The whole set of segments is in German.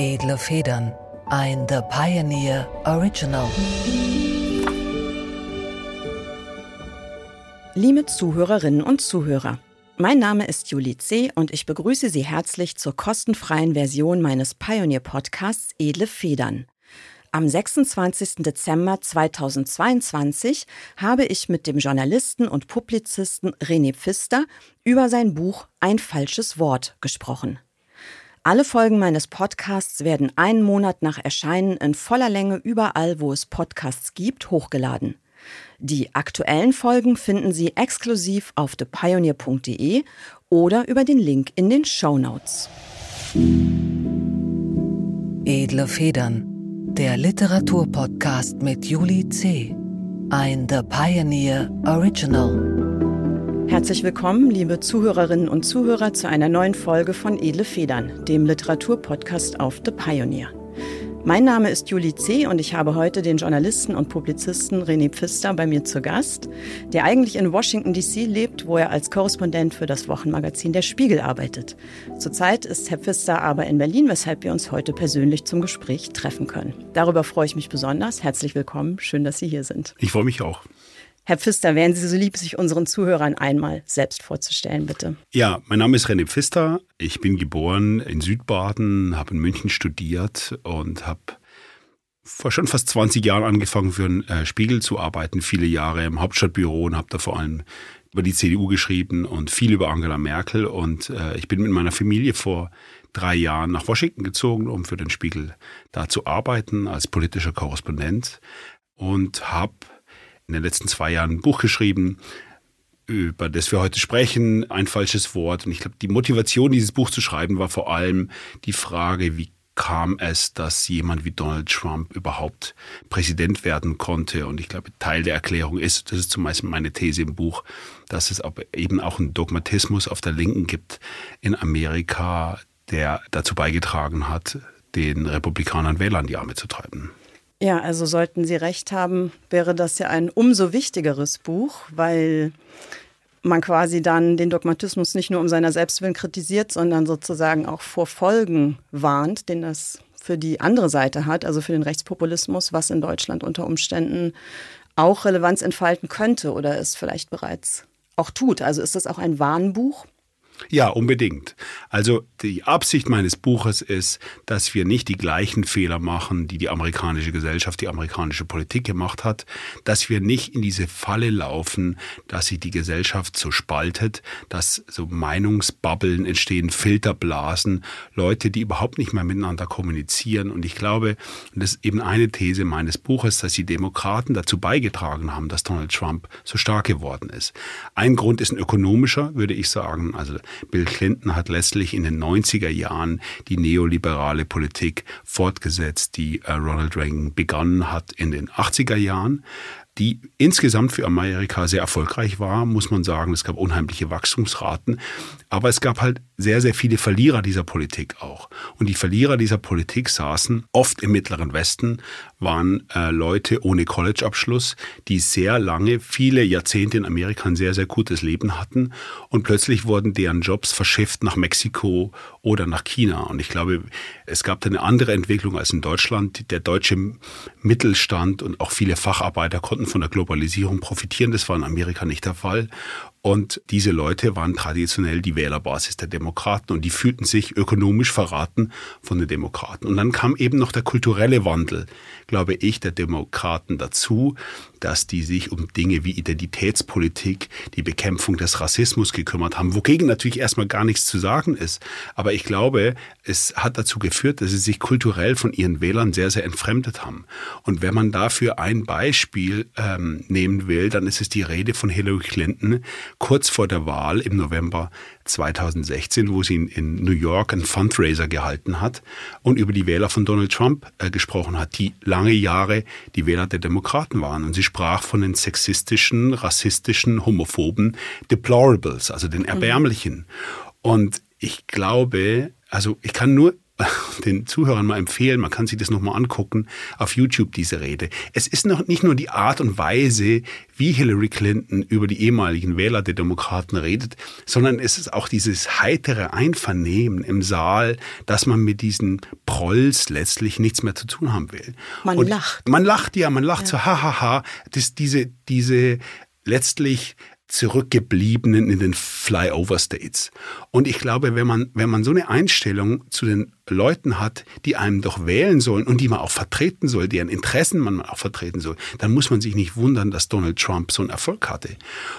Edle Federn, ein The Pioneer Original. Liebe Zuhörerinnen und Zuhörer, mein Name ist Juli Zeh und ich begrüße Sie herzlich zur kostenfreien Version meines Pioneer-Podcasts Edle Federn. Am 26. Dezember 2022 habe ich mit dem Journalisten und Publizisten René Pfister über sein Buch Ein falsches Wort gesprochen. Alle Folgen meines Podcasts werden einen Monat nach Erscheinen in voller Länge überall, wo es Podcasts gibt, hochgeladen. Die aktuellen Folgen finden Sie exklusiv auf thepioneer.de oder über den Link in den Shownotes. Edle Federn, der Literaturpodcast mit Juli Zeh. Ein The Pioneer Original. Herzlich willkommen, liebe Zuhörerinnen und Zuhörer, zu einer neuen Folge von Edle Federn, dem Literaturpodcast auf The Pioneer. Mein Name ist Juli Zeh und ich habe heute den Journalisten und Publizisten René Pfister bei mir zu Gast, der eigentlich in Washington D.C. lebt, wo er als Korrespondent für das Wochenmagazin Der Spiegel arbeitet. Zurzeit ist Herr Pfister aber in Berlin, weshalb wir uns heute persönlich zum Gespräch treffen können. Darüber freue ich mich besonders. Herzlich willkommen. Schön, dass Sie hier sind. Ich freue mich auch. Herr Pfister, wären Sie so lieb, sich unseren Zuhörern einmal selbst vorzustellen, bitte. Ja, mein Name ist René Pfister. Ich bin geboren in Südbaden, habe in München studiert und habe vor schon fast 20 Jahren angefangen, für den Spiegel zu arbeiten. Viele Jahre im Hauptstadtbüro und habe da vor allem über die CDU geschrieben und viel über Angela Merkel. Und ich bin mit meiner Familie vor 3 Jahren nach Washington gezogen, um für den Spiegel da zu arbeiten als politischer Korrespondent, und habe in den letzten 2 Jahren ein Buch geschrieben, über das wir heute sprechen, Ein falsches Wort. Und ich glaube, die Motivation, dieses Buch zu schreiben, war vor allem die Frage, wie kam es, dass jemand wie Donald Trump überhaupt Präsident werden konnte. Und ich glaube, Teil der Erklärung ist, das ist zum Beispiel meine These im Buch, dass es eben auch einen Dogmatismus auf der Linken gibt in Amerika, der dazu beigetragen hat, den Republikanern Wählern die Arme zu treiben. Ja, also sollten Sie recht haben, wäre das ja ein umso wichtigeres Buch, weil man quasi dann den Dogmatismus nicht nur um seiner selbst willen kritisiert, sondern sozusagen auch vor Folgen warnt, den das für die andere Seite hat, also für den Rechtspopulismus, was in Deutschland unter Umständen auch Relevanz entfalten könnte oder es vielleicht bereits auch tut. Also ist das auch ein Warnbuch? Ja, unbedingt. Also die Absicht meines Buches ist, dass wir nicht die gleichen Fehler machen, die die amerikanische Gesellschaft, die amerikanische Politik gemacht hat, dass wir nicht in diese Falle laufen, dass sich die Gesellschaft so spaltet, dass so Meinungsbubbeln entstehen, Filterblasen, Leute, die überhaupt nicht mehr miteinander kommunizieren. Und ich glaube, und das ist eben eine These meines Buches, dass die Demokraten dazu beigetragen haben, dass Donald Trump so stark geworden ist. Ein Grund ist ein ökonomischer, würde ich sagen, also Bill Clinton hat letztlich in den 90er Jahren die neoliberale Politik fortgesetzt, die Ronald Reagan begonnen hat in den 80er Jahren, die insgesamt für Amerika sehr erfolgreich war, muss man sagen. Es gab unheimliche Wachstumsraten, aber es gab halt sehr, sehr viele Verlierer dieser Politik auch. Und die Verlierer dieser Politik saßen oft im Mittleren Westen, waren Leute ohne College-Abschluss, die sehr lange, viele Jahrzehnte in Amerika ein sehr, sehr gutes Leben hatten. Und plötzlich wurden deren Jobs verschifft nach Mexiko oder nach China. Und ich glaube, es gab da eine andere Entwicklung als in Deutschland. Der deutsche Mittelstand und auch viele Facharbeiter konnten von der Globalisierung profitieren. Das war in Amerika nicht der Fall. Und diese Leute waren traditionell die Wählerbasis der Demokraten und die fühlten sich ökonomisch verraten von den Demokraten. Und dann kam eben noch der kulturelle Wandel, glaube ich, der Demokraten dazu, dass die sich um Dinge wie Identitätspolitik, die Bekämpfung des Rassismus gekümmert haben, wogegen natürlich erstmal gar nichts zu sagen ist. Aber ich glaube, es hat dazu geführt, dass sie sich kulturell von ihren Wählern sehr, sehr entfremdet haben. Und wenn man dafür ein Beispiel nehmen will, dann ist es die Rede von Hillary Clinton kurz vor der Wahl im November 2016, wo sie in New York einen Fundraiser gehalten hat und über die Wähler von Donald Trump gesprochen hat, die lange Jahre die Wähler der Demokraten waren. Und sie sprach von den sexistischen, rassistischen, homophoben Deplorables, also den Erbärmlichen. Und ich glaube, also ich kann nur den Zuhörern mal empfehlen, man kann sich das nochmal angucken, auf YouTube diese Rede. Es ist noch nicht nur die Art und Weise, wie Hillary Clinton über die ehemaligen Wähler der Demokraten redet, sondern es ist auch dieses heitere Einvernehmen im Saal, dass man mit diesen Prolls letztlich nichts mehr zu tun haben will. Man lacht so, hahaha, dass diese letztlich Zurückgebliebenen in den Flyover-States. Und ich glaube, wenn man so eine Einstellung zu den Leuten hat, die einem doch wählen sollen und die man auch vertreten soll, deren Interessen man auch vertreten soll, dann muss man sich nicht wundern, dass Donald Trump so einen Erfolg hatte.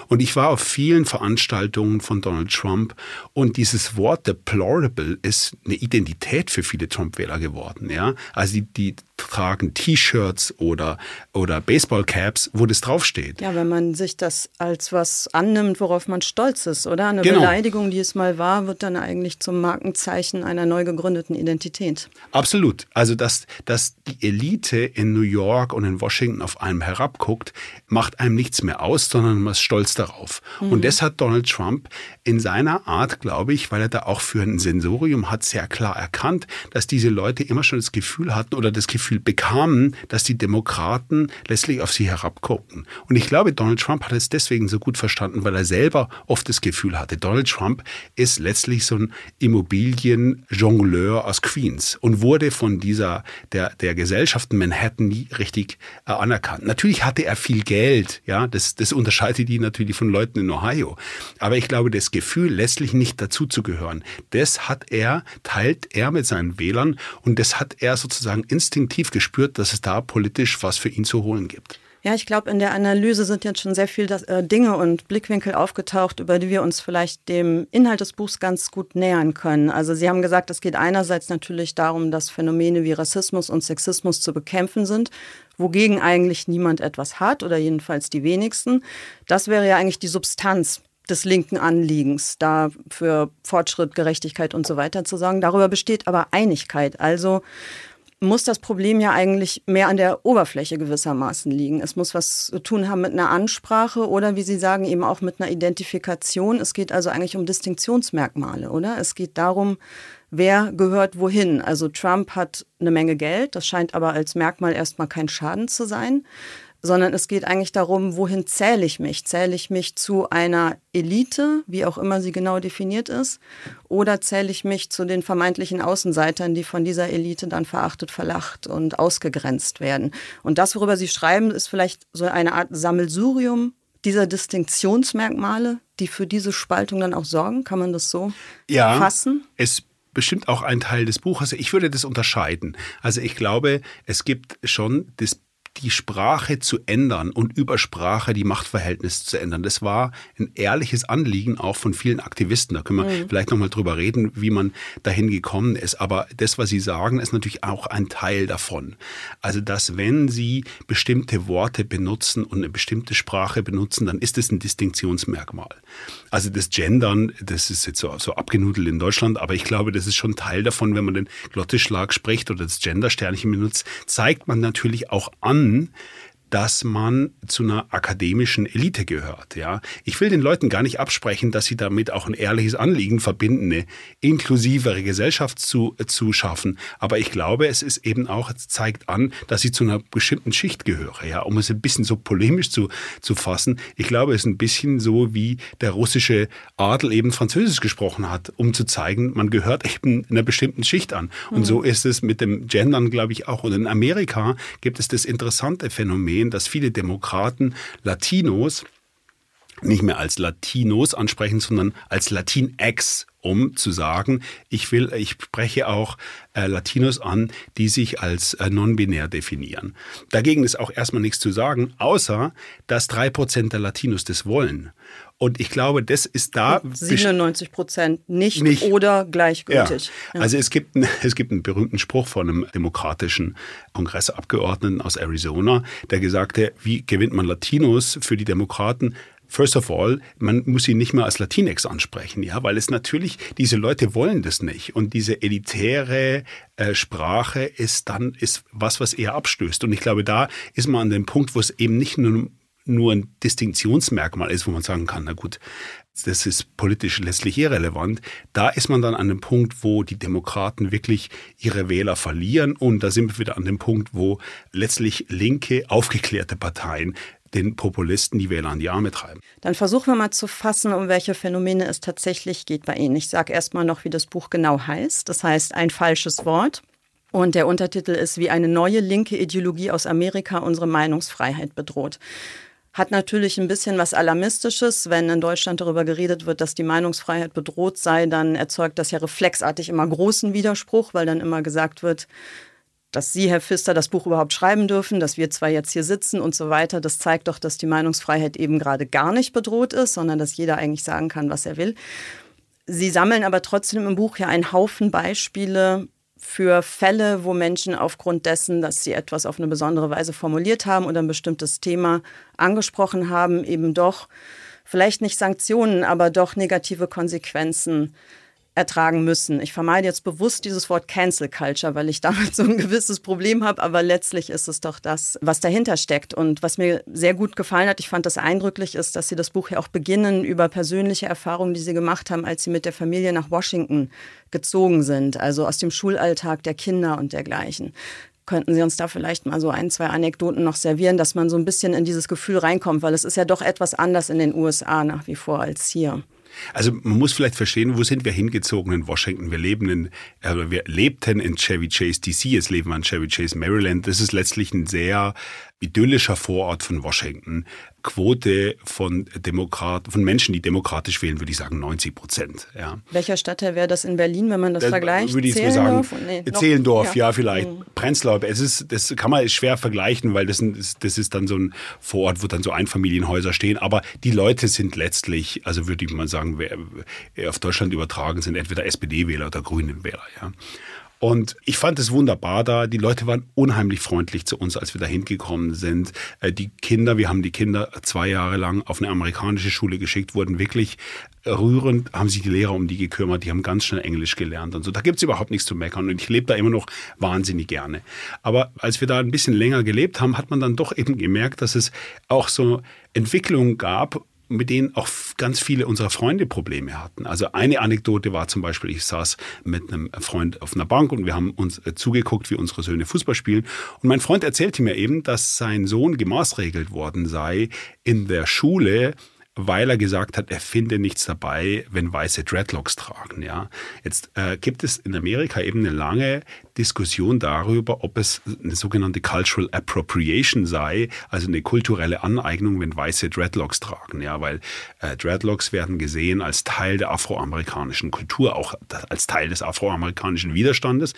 Und ich war auf vielen Veranstaltungen von Donald Trump und dieses Wort deplorable ist eine Identität für viele Trump-Wähler geworden. Ja? Also die tragen T-Shirts oder Baseball-Caps, wo das draufsteht. Ja, wenn man sich das als was annimmt, worauf man stolz ist, oder? Eine Beleidigung, die es mal war, wird dann eigentlich zum Markenzeichen einer neu gegründeten Identität. Absolut. Also, dass die Elite in New York und in Washington auf einem herabguckt, macht einem nichts mehr aus, sondern man ist stolz darauf. Mhm. Und das hat Donald Trump in seiner Art, glaube ich, weil er da auch für ein Sensorium hat, sehr klar erkannt, dass diese Leute immer schon das Gefühl hatten oder das Gefühl bekamen, dass die Demokraten letztlich auf sie herabgucken. Und ich glaube, Donald Trump hat es deswegen so gut verstanden, weil er selber oft das Gefühl hatte, Donald Trump ist letztlich so ein Immobilienjongleur aus Queens und wurde von der Gesellschaft in Manhattan nie richtig anerkannt. Natürlich hatte er viel Geld, ja, das unterscheidet ihn natürlich von Leuten in Ohio. Aber ich glaube, das Gefühl, letztlich nicht dazuzugehören, das teilt er mit seinen Wählern und das hat er sozusagen instinktiv gespürt, dass es da politisch was für ihn zu holen gibt. Ja, ich glaube, in der Analyse sind jetzt schon sehr viele Dinge und Blickwinkel aufgetaucht, über die wir uns vielleicht dem Inhalt des Buchs ganz gut nähern können. Also Sie haben gesagt, es geht einerseits natürlich darum, dass Phänomene wie Rassismus und Sexismus zu bekämpfen sind, wogegen eigentlich niemand etwas hat oder jedenfalls die wenigsten. Das wäre ja eigentlich die Substanz des linken Anliegens, da für Fortschritt, Gerechtigkeit und so weiter zu sagen. Darüber besteht aber Einigkeit, also muss das Problem ja eigentlich mehr an der Oberfläche gewissermaßen liegen. Es muss was zu tun haben mit einer Ansprache oder, wie Sie sagen, eben auch mit einer Identifikation. Es geht also eigentlich um Distinktionsmerkmale, oder? Es geht darum, wer gehört wohin. Also Trump hat eine Menge Geld, das scheint aber als Merkmal erstmal kein Schaden zu sein, sondern es geht eigentlich darum, wohin zähle ich mich? Zähle ich mich zu einer Elite, wie auch immer sie genau definiert ist, oder zähle ich mich zu den vermeintlichen Außenseitern, die von dieser Elite dann verachtet, verlacht und ausgegrenzt werden? Und das, worüber Sie schreiben, ist vielleicht so eine Art Sammelsurium dieser Distinktionsmerkmale, die für diese Spaltung dann auch sorgen. Kann man das so fassen? Ja, es bestimmt auch ein Teil des Buches. Ich würde das unterscheiden. Also ich glaube, es gibt schon das die Sprache zu ändern und über Sprache die Machtverhältnisse zu ändern. Das war ein ehrliches Anliegen auch von vielen Aktivisten. Da können wir vielleicht nochmal drüber reden, wie man dahin gekommen ist. Aber das, was Sie sagen, ist natürlich auch ein Teil davon. Also, dass wenn Sie bestimmte Worte benutzen und eine bestimmte Sprache benutzen, dann ist es ein Distinktionsmerkmal. Also das Gendern, das ist jetzt so abgenudelt in Deutschland, aber ich glaube, das ist schon Teil davon, wenn man den Glottisschlag spricht oder das Gendersternchen benutzt, zeigt man natürlich auch an, dass man zu einer akademischen Elite gehört. Ja? Ich will den Leuten gar nicht absprechen, dass sie damit auch ein ehrliches Anliegen verbinden, eine inklusivere Gesellschaft zu schaffen. Aber ich glaube, es ist eben auch, es zeigt an, dass ich zu einer bestimmten Schicht gehöre. Ja? Um es ein bisschen so polemisch zu fassen, ich glaube, es ist ein bisschen so, wie der russische Adel eben Französisch gesprochen hat, um zu zeigen, man gehört eben einer bestimmten Schicht an. Und so ist es mit dem Gendern, glaube ich, auch. Und in Amerika gibt es das interessante Phänomen, dass viele Demokraten Latinos nicht mehr als Latinos ansprechen, sondern als Latinx, um zu sagen, ich spreche auch Latinos an, die sich als non-binär definieren. Dagegen ist auch erstmal nichts zu sagen, außer dass 3% der Latinos das wollen. Und ich glaube, das ist da 97% nicht oder gleichgültig. Ja. Ja. Also es gibt einen berühmten Spruch von einem demokratischen Kongressabgeordneten aus Arizona, der sagte, wie gewinnt man Latinos für die Demokraten? First of all, man muss sie nicht mehr als Latinx ansprechen, ja, weil es natürlich, diese Leute wollen das nicht. Und diese elitäre Sprache ist was eher abstößt. Und ich glaube, da ist man an dem Punkt, wo es eben nicht nur nur ein Distinktionsmerkmal ist, wo man sagen kann, na gut, das ist politisch letztlich irrelevant. Da ist man dann an dem Punkt, wo die Demokraten wirklich ihre Wähler verlieren. Und da sind wir wieder an dem Punkt, wo letztlich linke, aufgeklärte Parteien den Populisten die Wähler an die Arme treiben. Dann versuchen wir mal zu fassen, um welche Phänomene es tatsächlich geht bei Ihnen. Ich sage erst mal noch, wie das Buch genau heißt. Das heißt Ein falsches Wort. Und der Untertitel ist, wie eine neue linke Ideologie aus Amerika unsere Meinungsfreiheit bedroht. Hat natürlich ein bisschen was Alarmistisches. Wenn in Deutschland darüber geredet wird, dass die Meinungsfreiheit bedroht sei, dann erzeugt das ja reflexartig immer großen Widerspruch, weil dann immer gesagt wird, dass Sie, Herr Pfister, das Buch überhaupt schreiben dürfen, dass wir zwar jetzt hier sitzen und so weiter, das zeigt doch, dass die Meinungsfreiheit eben gerade gar nicht bedroht ist, sondern dass jeder eigentlich sagen kann, was er will. Sie sammeln aber trotzdem im Buch ja einen Haufen Beispiele für Fälle, wo Menschen aufgrund dessen, dass sie etwas auf eine besondere Weise formuliert haben oder ein bestimmtes Thema angesprochen haben, eben doch vielleicht nicht Sanktionen, aber doch negative Konsequenzen ertragen müssen. Ich vermeide jetzt bewusst dieses Wort Cancel Culture, weil ich damit so ein gewisses Problem habe, aber letztlich ist es doch das, was dahinter steckt. Und was mir sehr gut gefallen hat, ich fand das eindrücklich, ist, dass Sie das Buch ja auch beginnen über persönliche Erfahrungen, die Sie gemacht haben, als Sie mit der Familie nach Washington gezogen sind, also aus dem Schulalltag der Kinder und dergleichen. Könnten Sie uns da vielleicht mal so ein, zwei Anekdoten noch servieren, dass man so ein bisschen in dieses Gefühl reinkommt, weil es ist ja doch etwas anders in den USA nach wie vor als hier. Also man muss vielleicht verstehen, wo sind wir hingezogen in Washington? Wir lebten in Chevy Chase, D.C., jetzt leben wir in Chevy Chase, Maryland. Das ist letztlich ein sehr idyllischer Vorort von Washington. Quote von Menschen, die demokratisch wählen, würde ich sagen 90%. Ja. Welcher Stadtteil wäre das in Berlin, wenn man das vergleicht? Würde ich Zehlendorf? Zehlendorf, ja vielleicht. Mhm. Prenzlau, das kann man schwer vergleichen, weil das ist dann so ein Vorort, wo dann so Einfamilienhäuser stehen. Aber die Leute sind letztlich, also würde ich mal sagen, auf Deutschland übertragen, sind entweder SPD-Wähler oder Grünen-Wähler. Ja. Und ich fand es wunderbar da. Die Leute waren unheimlich freundlich zu uns, als wir da hingekommen sind. Wir haben die Kinder 2 Jahre lang auf eine amerikanische Schule geschickt, wurden wirklich rührend, haben sich die Lehrer um die gekümmert, die haben ganz schnell Englisch gelernt und so. Da gibt's überhaupt nichts zu meckern und ich lebe da immer noch wahnsinnig gerne. Aber als wir da ein bisschen länger gelebt haben, hat man dann doch eben gemerkt, dass es auch so Entwicklungen gab, mit denen auch ganz viele unserer Freunde Probleme hatten. Also eine Anekdote war zum Beispiel, ich saß mit einem Freund auf einer Bank und wir haben uns zugeguckt, wie unsere Söhne Fußball spielen. Und mein Freund erzählte mir eben, dass sein Sohn gemaßregelt worden sei in der Schule, weil er gesagt hat, er finde nichts dabei, wenn Weiße Dreadlocks tragen. Ja. Jetzt gibt es in Amerika eben eine lange Diskussion darüber, ob es eine sogenannte Cultural Appropriation sei, also eine kulturelle Aneignung, wenn Weiße Dreadlocks tragen. Ja, weil Dreadlocks werden gesehen als Teil der afroamerikanischen Kultur, auch als Teil des afroamerikanischen Widerstandes.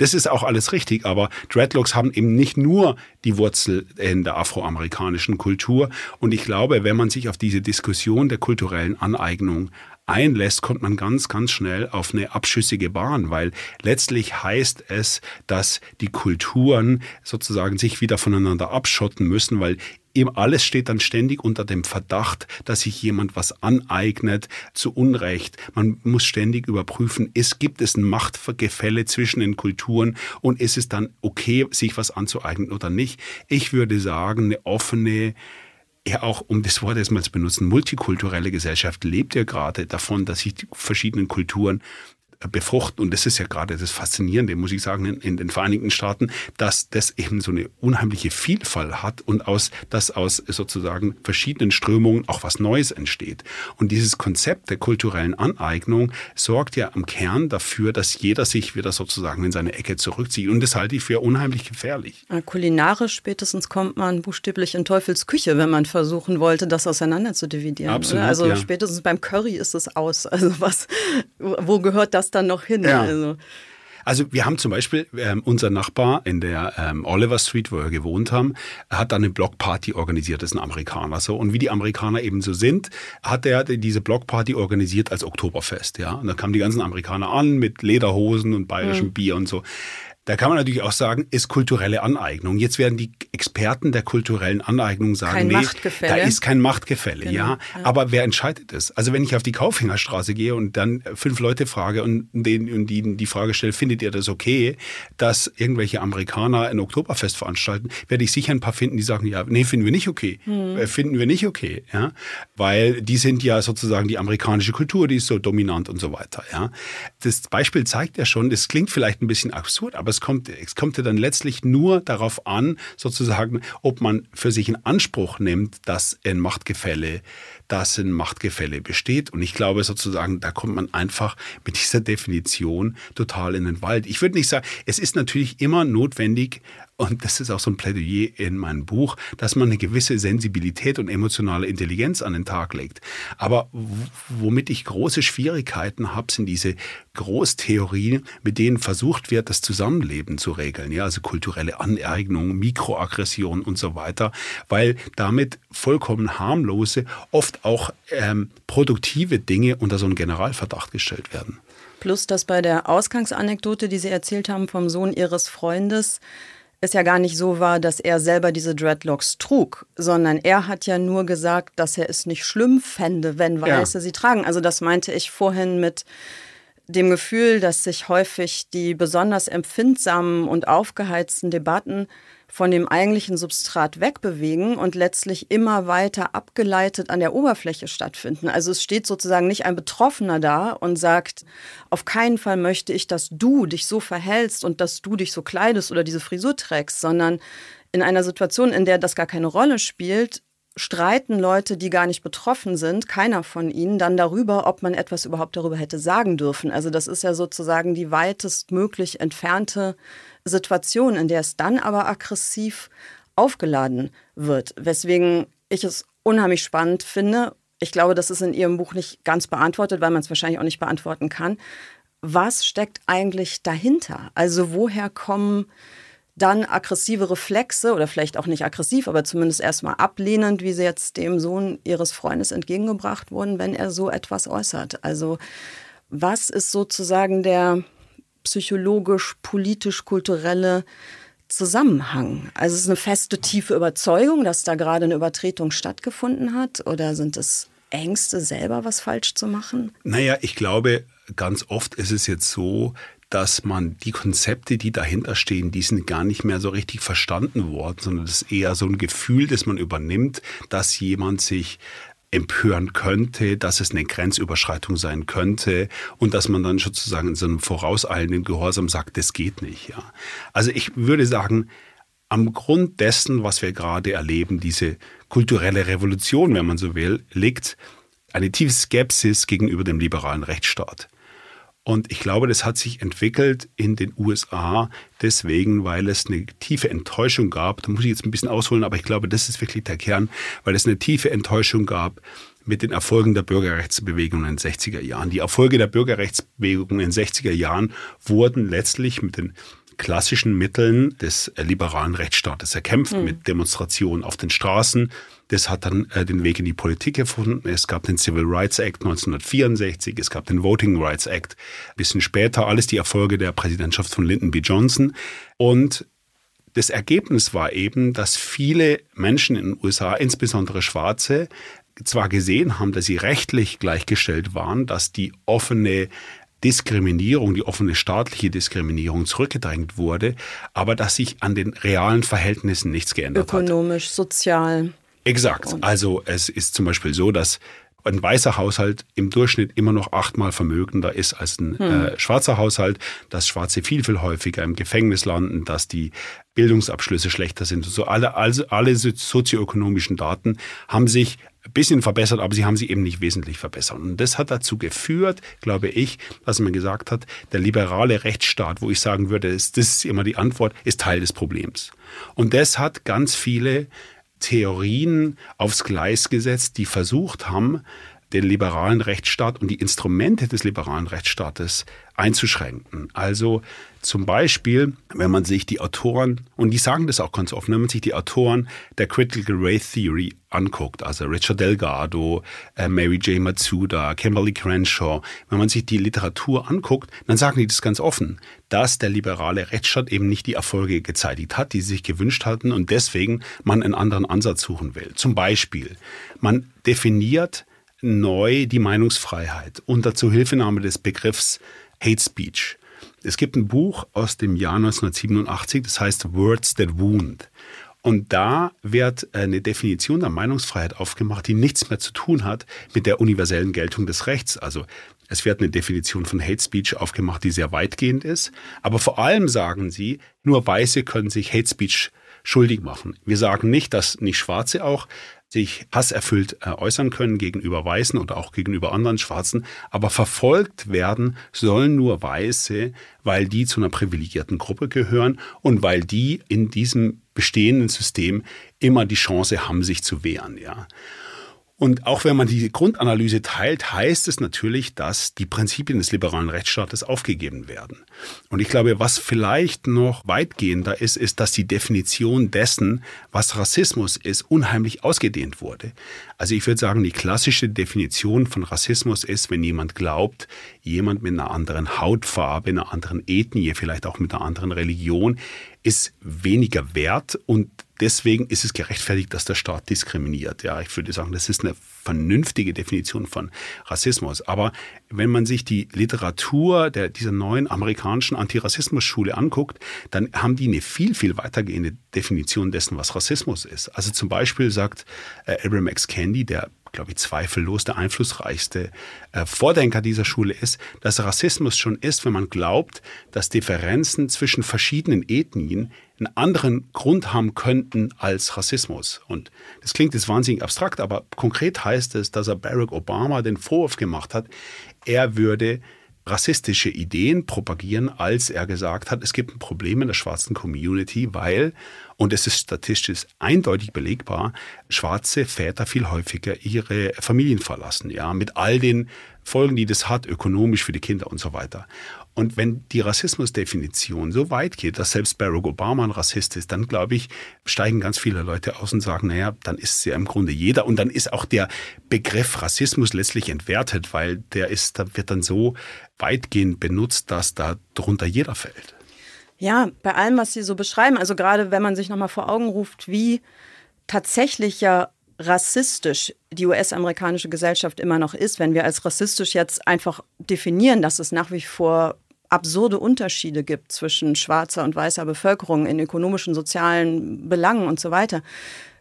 Das ist auch alles richtig, aber Dreadlocks haben eben nicht nur die Wurzel in der afroamerikanischen Kultur. Und ich glaube, wenn man sich auf diese Diskussion der kulturellen Aneignung einlässt, kommt man ganz, ganz schnell auf eine abschüssige Bahn, weil letztlich heißt es, dass die Kulturen sozusagen sich wieder voneinander abschotten müssen, weil eben alles steht dann ständig unter dem Verdacht, dass sich jemand was aneignet, zu Unrecht. Man muss ständig überprüfen, gibt es ein Machtgefälle zwischen den Kulturen und ist es dann okay, sich was anzueignen oder nicht? Ich würde sagen, eine offene, ja auch, um das Wort erstmal zu benutzen, multikulturelle Gesellschaft lebt ja gerade davon, dass sich die verschiedenen Kulturen befruchten. Und das ist ja gerade das Faszinierende, muss ich sagen, in den Vereinigten Staaten, dass das eben so eine unheimliche Vielfalt hat und dass aus sozusagen verschiedenen Strömungen auch was Neues entsteht. Und dieses Konzept der kulturellen Aneignung sorgt ja am Kern dafür, dass jeder sich wieder sozusagen in seine Ecke zurückzieht. Und das halte ich für unheimlich gefährlich. Kulinarisch spätestens kommt man buchstäblich in Teufels Küche, wenn man versuchen wollte, das auseinander zu dividieren. Absolut, also ja. Spätestens beim Curry ist es aus. Also wo gehört das dann noch hin? Ja. Also wir haben zum Beispiel, unser Nachbar in der Oliver Street, wo wir gewohnt haben, hat dann eine Blockparty organisiert, das ist ein Amerikaner so. Und wie die Amerikaner eben so sind, hat er diese Blockparty organisiert als Oktoberfest. Ja? Und da kamen die ganzen Amerikaner an mit Lederhosen und bayerischem Bier und so. Da kann man natürlich auch sagen, ist kulturelle Aneignung. Jetzt werden die Experten der kulturellen Aneignung sagen, nee, da ist kein Machtgefälle. Genau, ja. Aber wer entscheidet es? Also wenn ich auf die Kaufingerstraße gehe und dann 5 Leute frage und denen die Frage stelle, findet ihr das okay, dass irgendwelche Amerikaner ein Oktoberfest veranstalten, werde ich sicher ein paar finden, die sagen, ja, nee, finden wir nicht okay. Finden wir nicht okay. Ja? Weil die sind ja sozusagen die amerikanische Kultur, die ist so dominant und so weiter. Ja? Das Beispiel zeigt ja schon, das klingt vielleicht ein bisschen absurd, aber es kommt ja dann letztlich nur darauf an, sozusagen, ob man für sich in Anspruch nimmt, dass ein Machtgefälle besteht. Und ich glaube sozusagen, da kommt man einfach mit dieser Definition total in den Wald. Ich würde nicht sagen, es ist natürlich immer notwendig, und das ist auch so ein Plädoyer in meinem Buch, dass man eine gewisse Sensibilität und emotionale Intelligenz an den Tag legt. Aber womit ich große Schwierigkeiten habe, sind diese Großtheorien, mit denen versucht wird, das Zusammenleben zu regeln. Ja, also kulturelle Aneignung, Mikroaggression und so weiter, weil damit vollkommen harmlose, oft auch produktive Dinge unter so einen Generalverdacht gestellt werden. Plus, dass bei der Ausgangsanekdote, die Sie erzählt haben vom Sohn Ihres Freundes, es ja gar nicht so war, dass er selber diese Dreadlocks trug, sondern er hat ja nur gesagt, dass er es nicht schlimm fände, wenn Weiße sie tragen. Also das meinte ich vorhin mit dem Gefühl, dass sich häufig die besonders empfindsamen und aufgeheizten Debatten von dem eigentlichen Substrat wegbewegen und letztlich immer weiter abgeleitet an der Oberfläche stattfinden. Also es steht sozusagen nicht ein Betroffener da und sagt, auf keinen Fall möchte ich, dass du dich so verhältst und dass du dich so kleidest oder diese Frisur trägst, sondern in einer Situation, in der das gar keine Rolle spielt, streiten Leute, die gar nicht betroffen sind, keiner von ihnen, dann darüber, ob man etwas überhaupt darüber hätte sagen dürfen. Also das ist ja sozusagen die weitestmöglich entfernte Situation, in der es dann aber aggressiv aufgeladen wird. Weswegen ich es unheimlich spannend finde, ich glaube, das ist in Ihrem Buch nicht ganz beantwortet, weil man es wahrscheinlich auch nicht beantworten kann. Was steckt eigentlich dahinter? Also woher kommen dann aggressive Reflexe oder vielleicht auch nicht aggressiv, aber zumindest erstmal ablehnend, wie sie jetzt dem Sohn Ihres Freundes entgegengebracht wurden, wenn er so etwas äußert. Also was ist sozusagen der psychologisch-politisch-kulturelle Zusammenhang? Also ist es eine feste, tiefe Überzeugung, dass da gerade eine Übertretung stattgefunden hat? Oder sind es Ängste, selber was falsch zu machen? Naja, ich glaube, ganz oft ist es jetzt so, dass man die Konzepte, die dahinter stehen, die sind gar nicht mehr so richtig verstanden worden, sondern das ist eher so ein Gefühl, das man übernimmt, dass jemand sich empören könnte, dass es eine Grenzüberschreitung sein könnte und dass man dann sozusagen in so einem vorauseilenden Gehorsam sagt, das geht nicht. Ja. Also ich würde sagen, am Grund dessen, was wir gerade erleben, diese kulturelle Revolution, wenn man so will, liegt eine tiefe Skepsis gegenüber dem liberalen Rechtsstaat. Und ich glaube, das hat sich entwickelt in den USA deswegen, weil es eine tiefe Enttäuschung gab. Da muss ich jetzt ein bisschen ausholen, aber ich glaube, das ist wirklich der Kern, weil es eine tiefe Enttäuschung gab mit den Erfolgen der Bürgerrechtsbewegung in den 60er Jahren. Die Erfolge der Bürgerrechtsbewegung in den 60er Jahren wurden letztlich mit den klassischen Mitteln des liberalen Rechtsstaates erkämpft, mit Demonstrationen auf den Straßen. Das hat dann den Weg in die Politik gefunden. Es gab den Civil Rights Act 1964, es gab den Voting Rights Act. Ein bisschen später alles die Erfolge der Präsidentschaft von Lyndon B. Johnson. Und das Ergebnis war eben, dass viele Menschen in den USA, insbesondere Schwarze, zwar gesehen haben, dass sie rechtlich gleichgestellt waren, dass die offene Diskriminierung, die offene staatliche Diskriminierung zurückgedrängt wurde, aber dass sich an den realen Verhältnissen nichts geändert hat. Ökonomisch, sozial. Exakt. Also es ist zum Beispiel so, dass ein weißer Haushalt im Durchschnitt immer noch 8-mal vermögender ist als ein schwarzer Haushalt, dass Schwarze viel häufiger im Gefängnis landen, dass die Bildungsabschlüsse schlechter sind. So alle sozioökonomischen Daten haben sich ein bisschen verbessert, aber sie haben sie eben nicht wesentlich verbessert. Und das hat dazu geführt, glaube ich, dass man gesagt hat, der liberale Rechtsstaat, wo ich sagen würde, das ist immer die Antwort, ist Teil des Problems. Und das hat ganz viele Theorien aufs Gleis gesetzt, die versucht haben, den liberalen Rechtsstaat und die Instrumente des liberalen Rechtsstaates einzuschränken. Also zum Beispiel, wenn man sich die Autoren, und die sagen das auch ganz offen, wenn man sich die Autoren der Critical Race Theory anguckt, also Richard Delgado, Mary J. Matsuda, Kimberly Crenshaw, wenn man sich die Literatur anguckt, dann sagen die das ganz offen, dass der liberale Rechtsstaat eben nicht die Erfolge gezeitigt hat, die sie sich gewünscht hatten und deswegen man einen anderen Ansatz suchen will. Zum Beispiel, man definiert neu die Meinungsfreiheit unter Zuhilfenahme des Begriffs Hate Speech. Es gibt ein Buch aus dem Jahr 1987, das heißt Words That Wound. Und da wird eine Definition der Meinungsfreiheit aufgemacht, die nichts mehr zu tun hat mit der universellen Geltung des Rechts. Also es wird eine Definition von Hate Speech aufgemacht, die sehr weitgehend ist. Aber vor allem sagen sie, nur Weiße können sich Hate Speech schuldig machen. Wir sagen nicht, dass nicht Schwarze auch sich hasserfüllt äußern können gegenüber Weißen oder auch gegenüber anderen Schwarzen. Aber verfolgt werden sollen nur Weiße, weil die zu einer privilegierten Gruppe gehören und weil die in diesem bestehenden System immer die Chance haben, sich zu wehren. Ja. Und auch wenn man diese Grundanalyse teilt, heißt es natürlich, dass die Prinzipien des liberalen Rechtsstaates aufgegeben werden. Und ich glaube, was vielleicht noch weitgehender ist, ist, dass die Definition dessen, was Rassismus ist, unheimlich ausgedehnt wurde. Also ich würde sagen, die klassische Definition von Rassismus ist, wenn jemand glaubt, jemand mit einer anderen Hautfarbe, einer anderen Ethnie, vielleicht auch mit einer anderen Religion, ist weniger wert und deswegen ist es gerechtfertigt, dass der Staat diskriminiert. Ja, ich würde sagen, das ist eine vernünftige Definition von Rassismus. Aber wenn man sich die Literatur dieser neuen amerikanischen Antirassismus-Schule anguckt, dann haben die eine viel, viel weitergehende Definition dessen, was Rassismus ist. Also zum Beispiel sagt Ibram X. Kendi, der, glaube ich, zweifellos der einflussreichste Vordenker dieser Schule ist, dass Rassismus schon ist, wenn man glaubt, dass Differenzen zwischen verschiedenen Ethnien einen anderen Grund haben könnten als Rassismus. Und das klingt jetzt wahnsinnig abstrakt, aber konkret heißt es, dass er Barack Obama den Vorwurf gemacht hat, er würde rassistische Ideen propagieren, als er gesagt hat, es gibt ein Problem in der schwarzen Community, weil, und es ist statistisch eindeutig belegbar, schwarze Väter viel häufiger ihre Familien verlassen, ja, mit all den Folgen, die das hat, ökonomisch für die Kinder und so weiter. Und wenn die Rassismusdefinition so weit geht, dass selbst Barack Obama ein Rassist ist, dann, glaube ich, steigen ganz viele Leute aus und sagen, naja, dann ist ja im Grunde jeder. Und dann ist auch der Begriff Rassismus letztlich entwertet, weil der wird dann so weitgehend benutzt, dass da drunter jeder fällt. Ja, bei allem, was Sie so beschreiben, also gerade wenn man sich nochmal vor Augen ruft, wie tatsächlich ja rassistisch die US-amerikanische Gesellschaft immer noch ist, wenn wir als rassistisch jetzt einfach definieren, dass es nach wie vor absurde Unterschiede gibt zwischen schwarzer und weißer Bevölkerung in ökonomischen, sozialen Belangen und so weiter,